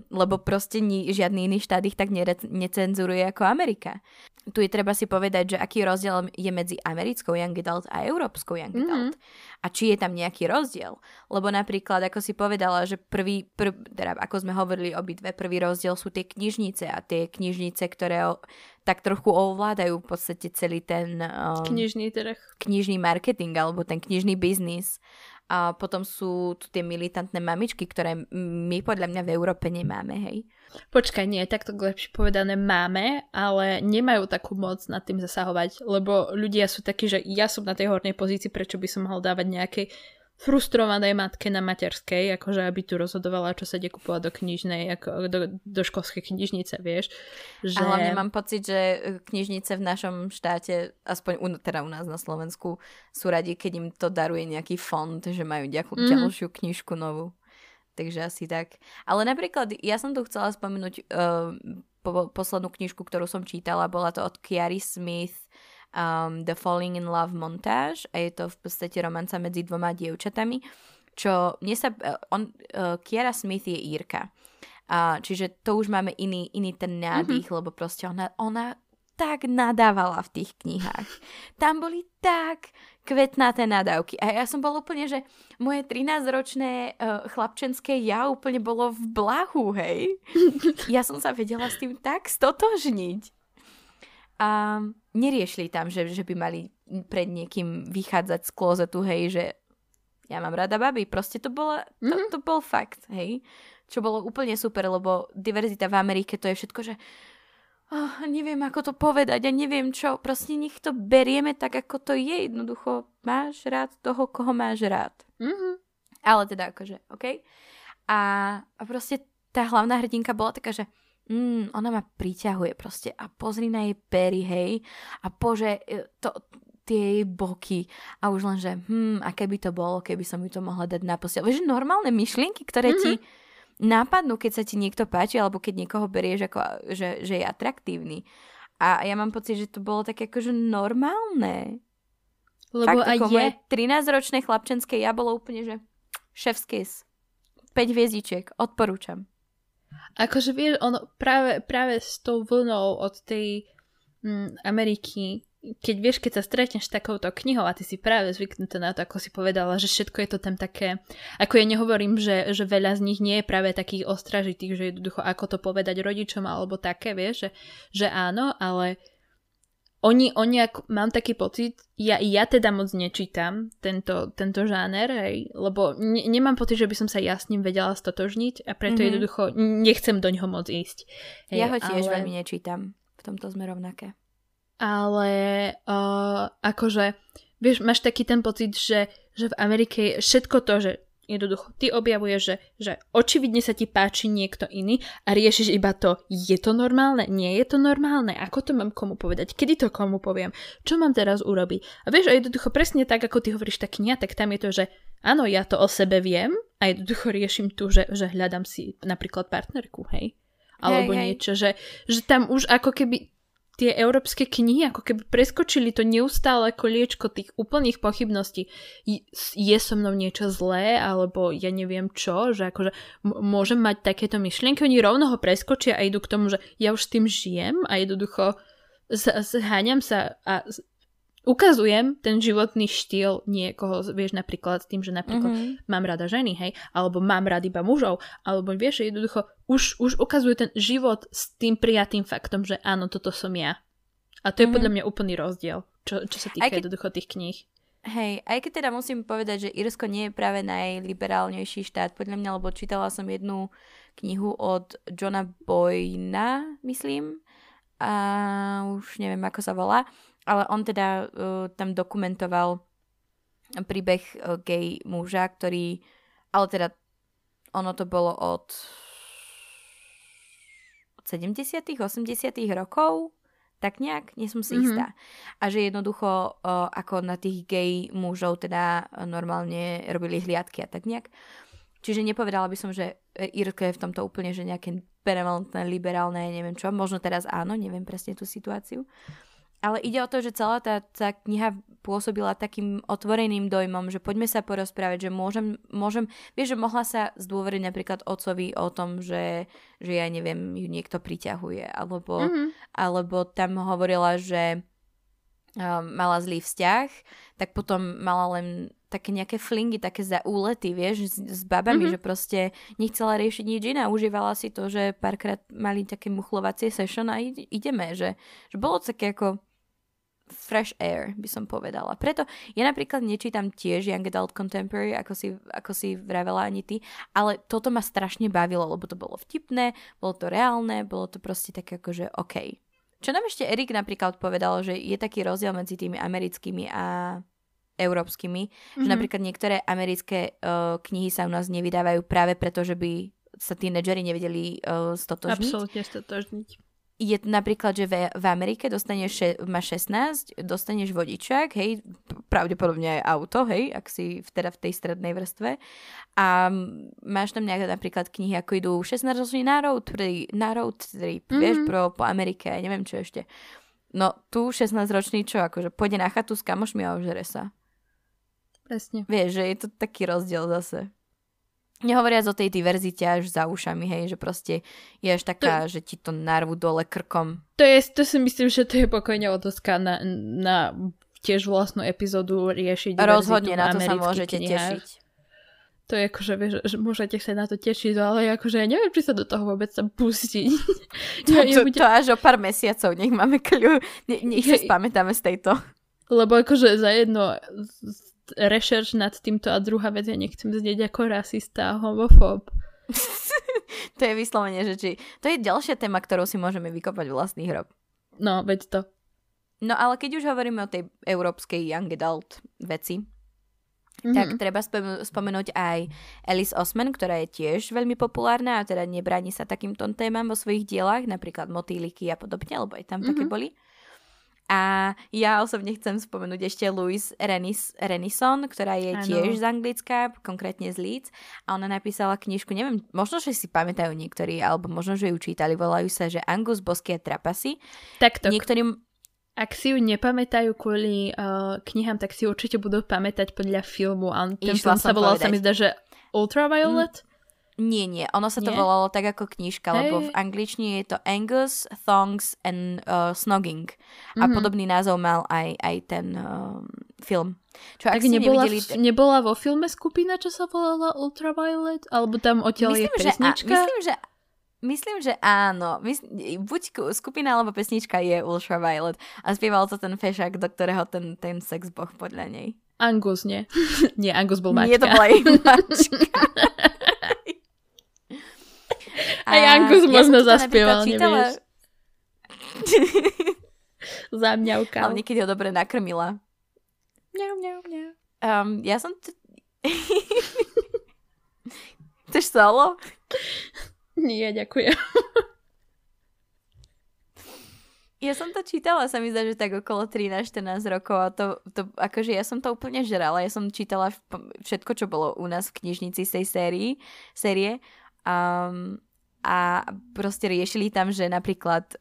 Lebo proste žiadny iný štát ich tak necenzuruje ako Amerika. Tu je treba si povedať, že aký rozdiel je medzi americkou Young Adult a európskou Young Adult. A či je tam nejaký rozdiel. Lebo napríklad, ako si povedala, že teda ako sme hovorili obidve, prvý rozdiel sú tie knižnice a tie knižnice, ktoré tak trochu ovládajú v podstate celý ten knižný trh. Knižný marketing alebo ten knižný biznis. A potom sú tu tie militantné mamičky, ktoré my podľa mňa v Európe nemáme, hej. Počkaj, nie, takto lepšie povedané máme, ale nemajú takú moc nad tým zasahovať, lebo ľudia sú takí, že ja som na tej hornej pozícii, prečo by som mohol dávať nejakej frustrovanej matke na materskej, akože aby tu rozhodovala, čo sa ide kúpovať do knižnej, ako do školskej knižnice, vieš. Že... A hlavne mám pocit, že knižnice v našom štáte, aspoň teda u nás na Slovensku, sú radi, keď im to daruje nejaký fond, že majú ďalšiu knižku novú. Takže asi tak. Ale napríklad, ja som tu chcela spomenúť poslednú knižku, ktorú som čítala, bola to od Keiry Smith, The Falling in Love montáž, a je to v podstate romanca medzi dvoma dievčatami, čo Keira Smith je Írka, čiže to už máme iný ten nádych, lebo proste ona tak nadávala v tých knihách, tam boli tak kvetnaté nadávky a ja som bola úplne, že moje 13-ročné chlapčenské ja úplne bolo v blahu, hej. Ja som sa vedela s tým tak stotožniť. A neriešili tam, že by mali pred niekým vychádzať z klozetu, hej, že ja mám rada baby. Proste to bol fakt, hej. Čo bolo úplne super, lebo diverzita v Amerike, to je všetko, že neviem, ako to povedať a neviem čo. Proste nech to berieme tak, ako to je. Jednoducho máš rád toho, koho máš rád. Mm-hmm. Ale teda akože, okej. A proste tá hlavná hrdinka bola taká, že ona ma priťahuje proste a pozri na jej pery, hej, a bože, tie jej boky a už len, že a keby to bolo, keby som ju to mohla dať na posteľ. Vieš, normálne myšlienky, ktoré ti napadnú, keď sa ti niekto páči alebo keď niekoho berieš, ako, že je atraktívny. A ja mám pocit, že to bolo také akože normálne. Lebo fakt, ako moje 13-ročné chlapčenské ja bolo úplne, že chef's kiss. 5 hviezdičiek, odporúčam. Akože vieš, ono práve s tou vlnou od tej Ameriky, keď sa stretneš s takouto knihou a ty si práve zvyknutá na to, ako si povedala, že všetko je to tam také, ako ja nehovorím, že veľa z nich nie je práve takých ostražitých, že jednoducho ako to povedať rodičom alebo také, vieš, že áno, ale oni mám taký pocit, ja teda moc nečítam tento žáner, hej, lebo nemám pocit, že by som sa ja s ním vedela stotožniť a preto jednoducho nechcem do ňoho moc ísť. Hej, ja ho tiež veľmi nečítam, v tomto sme rovnaké. Ale akože, vieš, máš taký ten pocit, že v Amerike všetko to, že jednoducho ty objavuješ, že očividne sa ti páči niekto iný a riešiš iba to, je to normálne, nie je to normálne, ako to mám komu povedať, kedy to komu poviem, čo mám teraz urobiť. A vieš, a jednoducho presne tak, ako ty hovoríš tá kniha, tak tam je to, že áno, ja to o sebe viem a jednoducho riešim tu, že hľadám si napríklad partnerku, hej, alebo niečo, že tam už ako keby tie európske knihy ako keby preskočili to neustále koliečko tých úplných pochybností. Je so mnou niečo zlé, alebo ja neviem čo, že akože môžem mať takéto myšlienky, oni rovno ho preskočia a idú k tomu, že ja už s tým žijem a jednoducho zháňam sa a ukazujem ten životný štýl niekoho, vieš, napríklad tým, že napríklad mám rada ženy, hej, alebo mám rád iba mužov, alebo vieš, jednoducho už ukazuje ten život s tým prijatým faktom, že áno, toto som ja. A to je podľa mňa úplný rozdiel, čo sa týka jednoducho tých kníh. Hej, aj keď teda musím povedať, že Írsko nie je práve najliberálnejší štát, podľa mňa, lebo čítala som jednu knihu od Johna Boyna, myslím, a už neviem, ako sa volá, ale on teda tam dokumentoval príbeh gay muža, ktorý, ale teda ono to bolo od 70-tych, 80-tych rokov, tak nejak, nie som si istá. A že jednoducho ako na tých gay mužov teda normálne robili hliadky a tak nejak. Čiže nepovedala by som, že Írka je v tomto úplne, že nejaké permanentné, liberálne, neviem čo. Možno teraz áno, neviem presne tú situáciu. Ale ide o to, že celá tá kniha pôsobila takým otvoreným dojmom, že poďme sa porozprávať, že môžem vieš, že mohla sa zdôveriť napríklad otcovi o tom, že ja neviem, ju niekto priťahuje, alebo tam hovorila, že mala zlý vzťah, tak potom mala len také nejaké flingy, také zaúlety, vieš, s babami, že proste nechcela riešiť nič iné. Užívala si to, že párkrát mali také muchlovacie session a ideme, že bolo také ako fresh air, by som povedala. Preto ja napríklad nečítam tiež Young Adult Contemporary, ako si vravela ani ty, ale toto ma strašne bavilo, lebo to bolo vtipné, bolo to reálne, bolo to proste také akože OK. Čo nám ešte Erik napríklad povedal, že je taký rozdiel medzi tými americkými a európskymi, že napríklad niektoré americké knihy sa u nás nevydávajú práve preto, že by sa tínedžeri nevedeli stotožniť. Absolutne stotožniť. Je napríklad, že v Amerike dostaneš, máš 16, dostaneš vodičák, hej, pravdepodobne aj auto, hej, ak si teda v tej strednej vrstve. A máš tam nejaké napríklad knihy, ako idú 16 roční na road trip, vieš, po Amerike, neviem čo ešte. No tu 16-ročný čo, akože pôjde na chatu s kamošmi a ožere sa. Presne. Vieš, že je to taký rozdiel zase. Nehovoriac o tej diverzite až za ušami, hej, že proste je až taká, že ti to narvu dole krkom. To si myslím, že to je pokojne otázka na tiež vlastnú epizódu riešiť. Rozhodne, na to sa môžete tešiť. To je akože, vieš, že môžete sa na to tešiť, ale akože ja neviem, či sa do toho vôbec sa pustiť. To až o pár mesiacov, nech máme kľú, nech sa spamätáme z tejto. Lebo akože za jedno rešerš nad týmto a druhá vec, ja nechcem znieť ako rasista a homofób. To je vyslovene, že či... To je ďalšia téma, ktorou si môžeme vykopať vlastný hrob. No, veď to. No, ale keď už hovoríme o tej európskej young adult veci, tak treba spomenúť aj Alice Osman, ktorá je tiež veľmi populárna a teda nebráni sa takýmto témam vo svojich dielách, napríklad motýliky a podobne, lebo aj tam také boli. A ja osobne chcem spomenúť ešte Louise Renison, ktorá je tiež z Anglicka, konkrétne z Leeds. A ona napísala knižku, neviem, možno, že si pamätajú niektorí, alebo možno, že ju čítali. Volajú sa, že Angus, Bosky a Trapasy. Takto. Niektorým... Ak si ju nepamätajú kvôli knihám, tak si určite budú pamätať podľa filmu. A ten film sa volal, sa mi zdá, že Ultraviolet? Nie. Ono sa to volalo tak ako knižka, lebo v angličtine je to Angus, Thongs and Snogging. A podobný názov mal aj ten film. Čo, tak nebola vo filme skupina, čo sa volala Ultraviolet? Alebo tam odtiaľ je pesnička? Myslím, že áno. Buď skupina alebo pesnička je Ultraviolet. A spieval to ten fešák, do ktorého ten sex boh podľa nej. Angus, nie. Nie, Angus bol mačka. Nie, to bola jej mačka. Aj Angus možno zaspieval, nevieš. Zamňavkal. Ale niekedy ho dobre nakrmila. Mňau, mňau, mňau. Ja som... Chceš solo? Nie, ďakujem. Ja som to čítala, sa mi zdá, že tak okolo 13-14 rokov a to akože ja som to úplne žrala. Ja som čítala všetko, čo bolo u nás v knižnici z tej série. A proste riešili tam, že napríklad,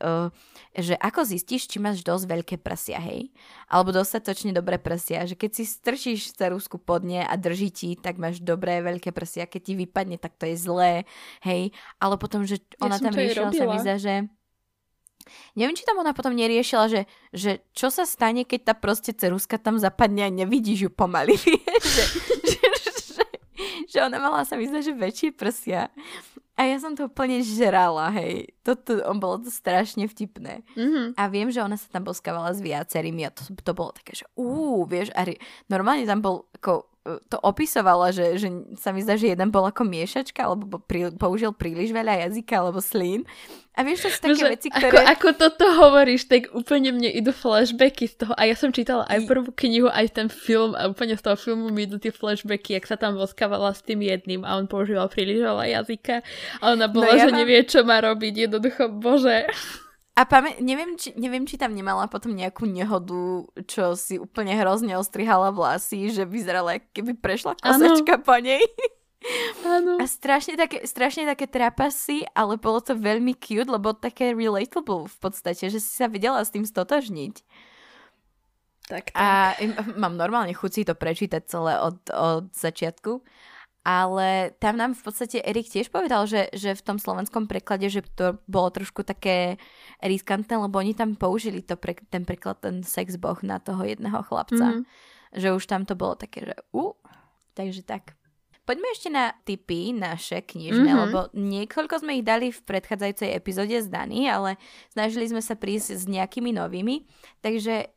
že ako zistíš, či máš dosť veľké prsia, hej? Alebo dostatočne dobré prsia, že keď si strčíš ceruzku pod ne a drží ti, tak máš dobré veľké prsia, keď ti vypadne, tak to je zlé, hej? Ale potom, že ona ja tam riešila, sa mi zdá, že... Neviem, či tam ona potom neriešila, že čo sa stane, keď tá proste ceruzka tam zapadne a nevidíš ju pomaly, že ona mala, sa mi zdá, že väčšie prsia. A ja som to úplne žrala, hej. Bolo to strašne vtipné. A viem, že ona sa tam boskávala s viacerými a to bolo také, že vieš, a normálne tam bol, ako, to opisovala, že sa mi zdá, že jeden bol ako miešačka, alebo použil príliš veľa jazyka, alebo slín. A vieš, to sú také veci, ktoré... Ako toto hovoríš, tak úplne mne idú flashbacky z toho. A ja som čítala aj prvú knihu, aj ten film a úplne z toho filmu mi idú tie flashbacky, jak sa tam voskávala s tým jedným a on používal príliš veľa jazyka a ona bola, že nevie, čo má robiť. Jednoducho, bože... A A neviem, či tam nemala potom nejakú nehodu, čo si úplne hrozne ostrihala vlasy, že vyzerala, keby prešla kosačka po nej. Áno. A strašne také trapasy, ale bolo to veľmi cute, lebo také relatable v podstate, že si sa vedela s tým stotožniť. Tak. A mám normálne chuť si to prečítať celé od začiatku. Ale tam nám v podstate Erik tiež povedal, že v tom slovenskom preklade, že to bolo trošku také riskantné, lebo oni tam použili ten preklad, ten sexboh na toho jedného chlapca. Mm. Že už tam to bolo také, že takže tak. Poďme ešte na tipy naše knižné, lebo niekoľko sme ich dali v predchádzajúcej epizóde z Dany, ale snažili sme sa prísť s nejakými novými. Takže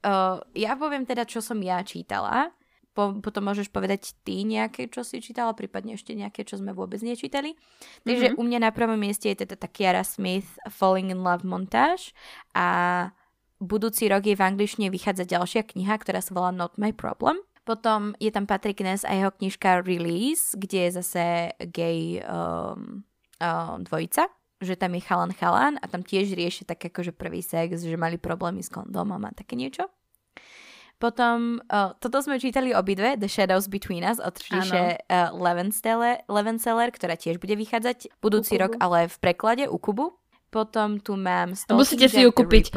ja poviem teda, čo som ja čítala. Potom môžeš povedať ty nejaké, čo si čítala, prípadne ešte nejaké, čo sme vôbec nečítali. Takže u mňa na prvom mieste je teda tá Keira Smith Falling in Love montáž a budúci rok je v angličtine vychádza ďalšia kniha, ktorá sa volá Not My Problem. Potom je tam Patrick Ness a jeho knižka Release, kde je zase gay dvojica, že tam je chalan a tam tiež rieši tak akože prvý sex, že mali problémy s kondómom a také niečo. Potom, toto sme čítali obidve, The Shadows Between Us od Trishe Levenseller, ktorá tiež bude vychádzať budúci rok, ale v preklade u Kubu. Potom tu mám Stolky, musíte si ju kúpiť,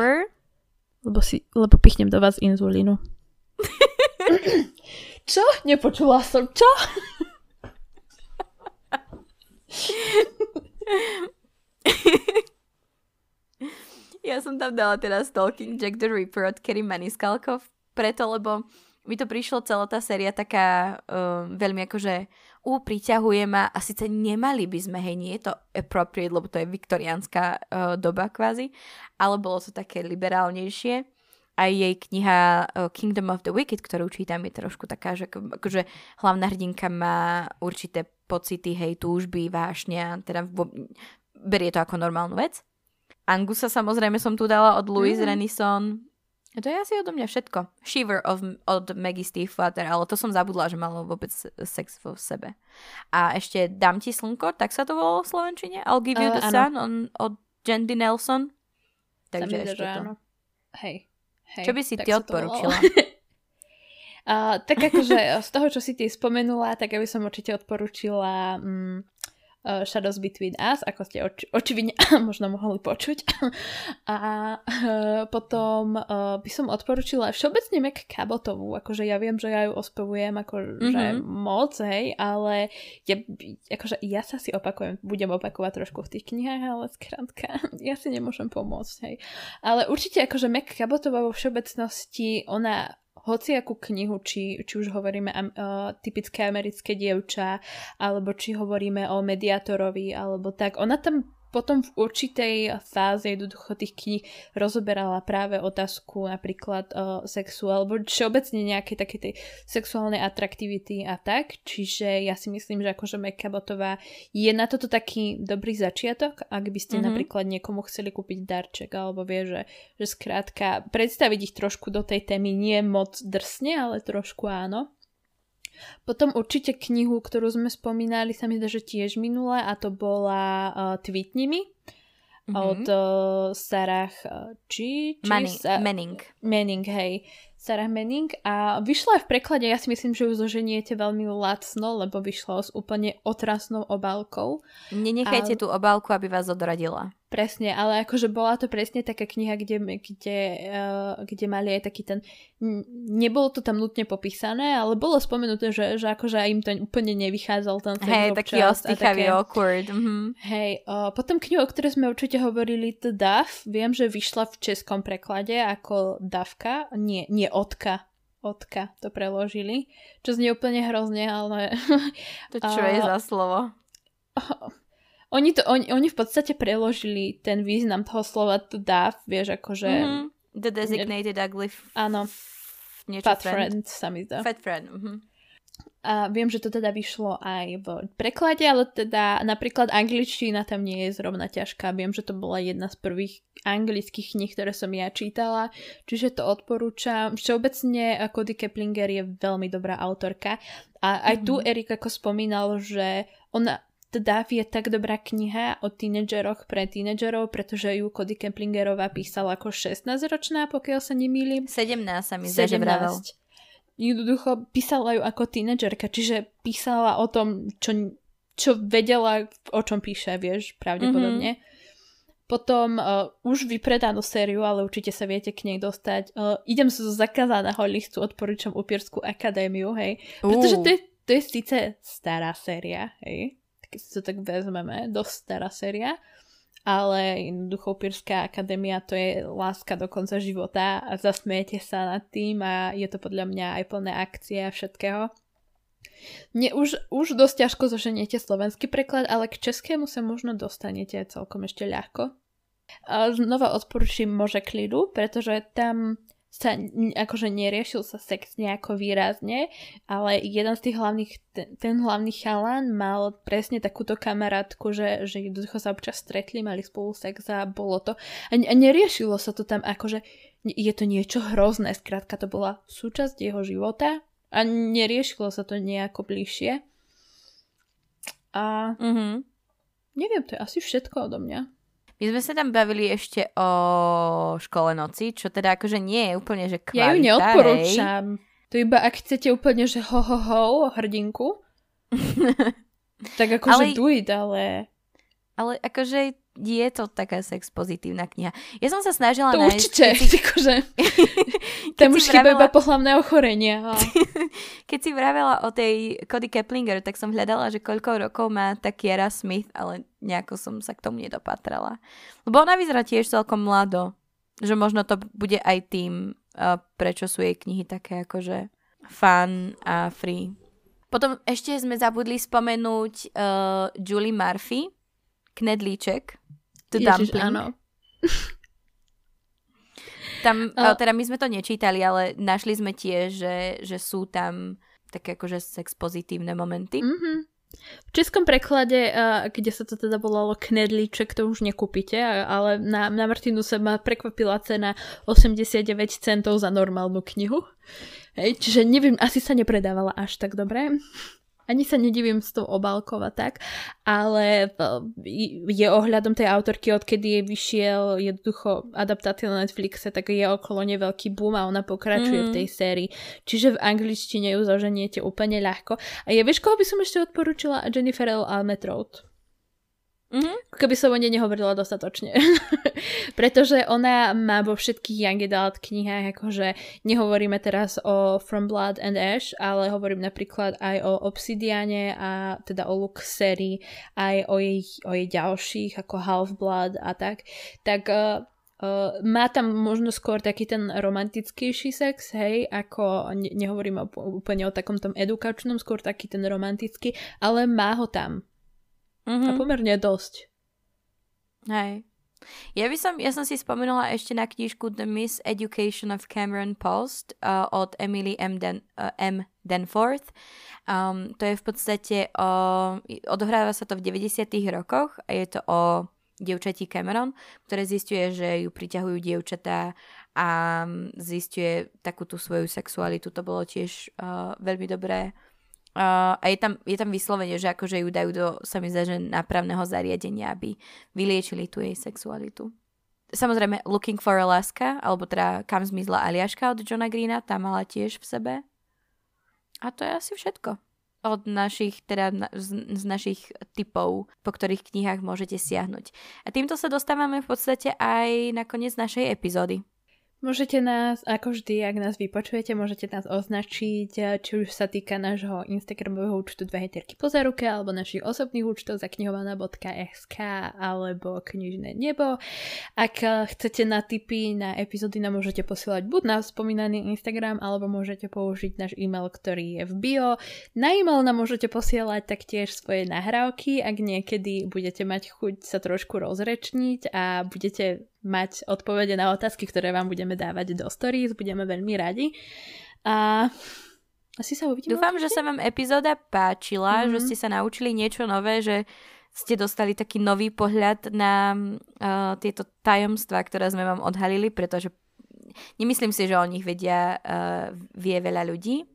lebo pichnem do vás inzulínu. Čo? Nepočula som, čo? Ja som tam dala teraz Stalking Jack the Ripper od Kerry Maniscalco preto, lebo mi to prišlo celá tá séria taká veľmi akože priťahuje ma a síce nemali by sme, hej, nie je to appropriate, lebo to je viktoriánska doba kvázi, ale bolo to také liberálnejšie. Aj jej kniha Kingdom of the Wicked, ktorú čítam, je trošku taká, že akože hlavná hrdinka má určité pocity, hej, túžby, vášňa, teda berie to ako normálnu vec. Angusa samozrejme som tu dala od Louise Renison. To je asi odo mňa všetko. Shiver od Maggie Stiefvater, ale to som zabudla, že malo vôbec sex vo sebe. A ešte Dám ti slnko, tak sa to volalo v slovenčine? I'll give you the sun od Jandy Nelson. Takže ešte to. Hej, čo by si ty odporúčila? Tak akože z toho, čo si ty spomenula, tak ja by som určite odporúčila Shadows Between Us, ako ste očividne možno mohli počuť. A potom by som odporúčila všeobecne Meg Cabotovú, akože ja viem, že ja ju ospevujem akože moc, hej, ale ja sa si budem opakovať trošku v tých knihách, ale skrátka, ja si nemôžem pomôcť, hej. Ale určite akože Meg Cabotová vo všeobecnosti, ona hociakú knihu, či už hovoríme typické americké dievča, alebo či hovoríme o mediátorovi, alebo tak. Ona tam potom v určitej fáze jednoducho tých kníh rozoberala práve otázku napríklad sexu, alebo všeobecne nejaké také tej sexuálnej atraktivity a tak. Čiže ja si myslím, že akože Meg Cabotová je na toto taký dobrý začiatok, ak by ste napríklad niekomu chceli kúpiť darček, alebo vie, že skrátka predstaviť ich trošku do tej témy nie moc drsne, ale trošku áno. Potom určite knihu, ktorú sme spomínali, sa mi zdá, že tiež minule, a to bola Tweetni mi od Sarah Manning, hej. Sarah Manning a vyšla aj v preklade, ja si myslím, že ju zoženiete veľmi lacno, lebo vyšla s úplne otrasnou obálkou. Nenechajte tú obálku, aby vás odradila. Presne, ale akože bola to presne taká kniha, kde mali aj taký ten, nebolo to tam nutne popísané, ale bolo spomenuté, že akože im to úplne nevychádzal ten sex občas. Hej, taký ostýchavý, awkward. Hej, potom knihu, o ktorej sme určite hovorili, The Dove, viem, že vyšla v českom preklade ako Davka, nie Otka to preložili, čo znie úplne hrozne, ale to čo je za slovo? Oni v podstate preložili ten význam toho slova to dáv, vieš, akože... The designated ugly... Áno. Fat friend sa mi zdá. Fat friend, A viem, že to teda vyšlo aj v preklade, ale teda napríklad angličtina tam nie je zrovna ťažká. Viem, že to bola jedna z prvých anglických kníh, ktoré som ja čítala, čiže to odporúčam. Všeobecne Cody Keplinger je veľmi dobrá autorka. A aj tu Erik ako spomínal, že ona... The Dove je tak dobrá kniha o tínedžeroch pre tínedžerov, pretože ju Cody Keplingerová písala ako 16-ročná, pokiaľ sa nemýlim. 17 sa mi zdá, že vravel. Jednoducho písala ju ako tínedžerka, čiže písala o tom, čo vedela, o čom píše, vieš, pravdepodobne. Mm-hmm. Potom už vypredanú sériu, ale určite sa viete k nej dostať. Idem sa zo zakázaného listu, odporúčam Upírskú akadémiu, hej. Pretože to je síce stará séria, hej. Keď si to tak vezmeme, dosť stará séria. Ale jednoducho Upírska akadémia, to je láska do konca života. A zasmiete sa nad tým a je to podľa mňa aj plné akcie a všetkého. Už dosť ťažko zoženiete slovenský preklad, ale k českému sa možno dostanete celkom ešte ľahko. A znova odporúčam Muže klidu, pretože tam sa akože neriešil sa sex nejako výrazne, ale jeden z tých hlavných, ten hlavný chalan mal presne takúto kamarátku, že jednoducho sa občas stretli, mali spolu sex a bolo to. A neriešilo sa to tam akože, je to niečo hrozné, skrátka to bola súčasť jeho života. A neriešilo sa to nejako bližšie. A neviem, to je asi všetko odo mňa. My sme sa tam bavili ešte o Škole noci, čo teda akože nie je úplne, že kvalita. Ja ju neodporúčam. Hej. To iba ak chcete úplne, že hrdinku. Tak akože do it, ale akože je to taká sexpozitívna kniha. Ja som sa snažila to nájsť... To určite, akože... Tam už chyba iba pohlavné ochorenia. Keď si vravela o tej Cody Keplinger, tak som hľadala, že koľko rokov má tá Keira Smith, ale nejako som sa k tomu nedopatrala. Lebo ona vyzerá tiež celkom mlado. Že možno to bude aj tým, prečo sú jej knihy také akože fun a free. Potom ešte sme zabudli spomenúť Julie Murphy, Knedlíček. The Ježiš, dumpling. Áno. Tam, teda my sme to nečítali, ale našli sme tiež, že sú tam také akože sexpozitívne momenty. Mm-hmm. V českom preklade, kde sa to teda volalo Knedlíček, to už nekúpite, ale na Martinu sa ma prekvapila cena 89 centov za normálnu knihu. Hej, čiže neviem, asi sa nepredávala až tak dobre. Ani sa nedivím s tou obálkou a tak, ale je ohľadom tej autorky, odkedy jej vyšiel jednoducho adaptácia na Netflixe, tak je okolo nej veľký boom a ona pokračuje v tej sérii. Čiže v angličtine ju zoženiete úplne ľahko. A ja vieš, koho by som ešte odporúčila? Jennifer L. Almetrout. Keby som o nej nehovorila dostatočne. Pretože ona má vo všetkých Young Adult knihách, akože nehovoríme teraz o From Blood and Ash, ale hovorím napríklad aj o Obsidiane a teda o Lux sérii, aj o jej ďalších ako Half-Blood a tak. Tak má tam možno skôr taký ten romantickejší sex, hej, ako nehovorím úplne o takom tom edukačnom, skôr taký ten romantický, ale má ho tam. A pomerne dosť. Hej. Ja som si spomenula ešte na knižku The Miseducation of Cameron Post od Emily M. Danforth. To je v podstate odohráva sa to v 90. rokoch a je to o dievčatí Cameron, ktoré zisťuje, že ju priťahujú dievčatá a zisťuje takú tú svoju sexualitu. To bolo tiež veľmi dobré. A je tam vyslovenie, že akože ju dajú do, sa mi zdá, že nápravného zariadenia, aby vyliečili tú jej sexualitu. Samozrejme, Looking for Alaska, alebo teda Kam zmizla Aliaška od Johna Greena, tá mala tiež v sebe. A to je asi všetko. Od našich, teda z našich tipov, po ktorých knihách môžete siahnuť. A týmto sa dostávame v podstate aj na koniec našej epizódy. Môžete nás, ako vždy, ak nás vypočujete, môžete nás označiť, či už sa týka nášho Instagramového účtu 2 poza ruke, alebo našich osobných účtov zaknihovaná.sk alebo Knižné nebo. Ak chcete na tipy na epizódy, nám môžete posielať buď na spomínaný Instagram, alebo môžete použiť náš e-mail, ktorý je v bio. Na e-mail nám môžete posielať taktiež svoje nahrávky, ak niekedy budete mať chuť sa trošku rozrečniť a budete mať odpovede na otázky, ktoré vám budeme dávať do stories. Budeme veľmi radi. A asi sa uvidíme. Dúfam, že sa vám epizóda páčila, že ste sa naučili niečo nové, že ste dostali taký nový pohľad na tieto tajomstvá, ktoré sme vám odhalili, pretože nemyslím si, že o nich vie veľa ľudí.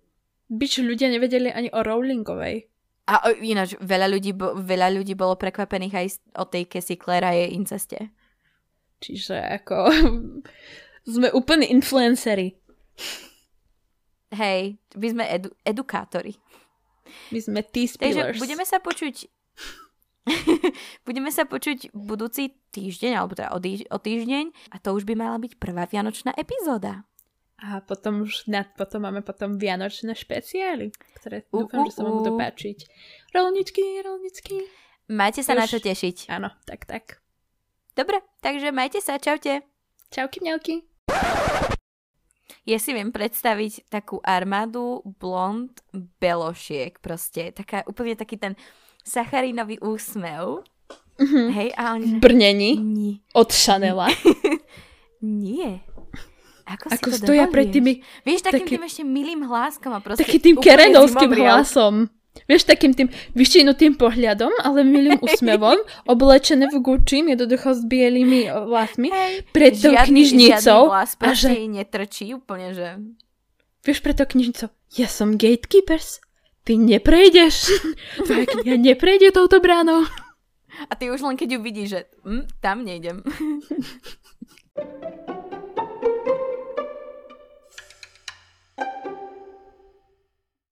Bič, ľudia nevedeli ani o Rowlingovej. A ináč veľa ľudí bolo prekvapených aj o tej Cassie Clare a jej inceste. Čiže ako sme úplne influenceri. Hej, my sme edukátori. My sme T-spillers. Takže budeme sa počuť budúci týždeň, alebo teda o týždeň. A to už by mala byť prvá vianočná epizóda. A potom už máme vianočné špeciály, ktoré dúfam, že sa vám budú páčiť. Rolničky. Majte sa už na čo tešiť. Áno, tak. Dobre, takže majte sa, čaute. Čauky, mňauky. Ja si viem predstaviť takú armádu blond belošiek proste. Taká, úplne taký ten sacharínový úsmev. Mm-hmm. Hej, a oni brnení od Chanela. Nie. Ako si to ja pred tými... Vieš, takým tým ešte milým hláskom a proste... Takým tým kerenovským hlasom. Vieš, takým tým vyštinutým pohľadom, ale milým úsmevom, oblečené v Gucci, jednoducho s bielými vlasmi, pred tou knižnicou. Žiadny hlas, proste jej netrčí úplne, že... Vieš, pred tou knižnicou, ja som gatekeepers, ty neprejdeš, tvoja kniha neprejde touto bránou. A ty už len keď ju vidíš, že tam nejdem.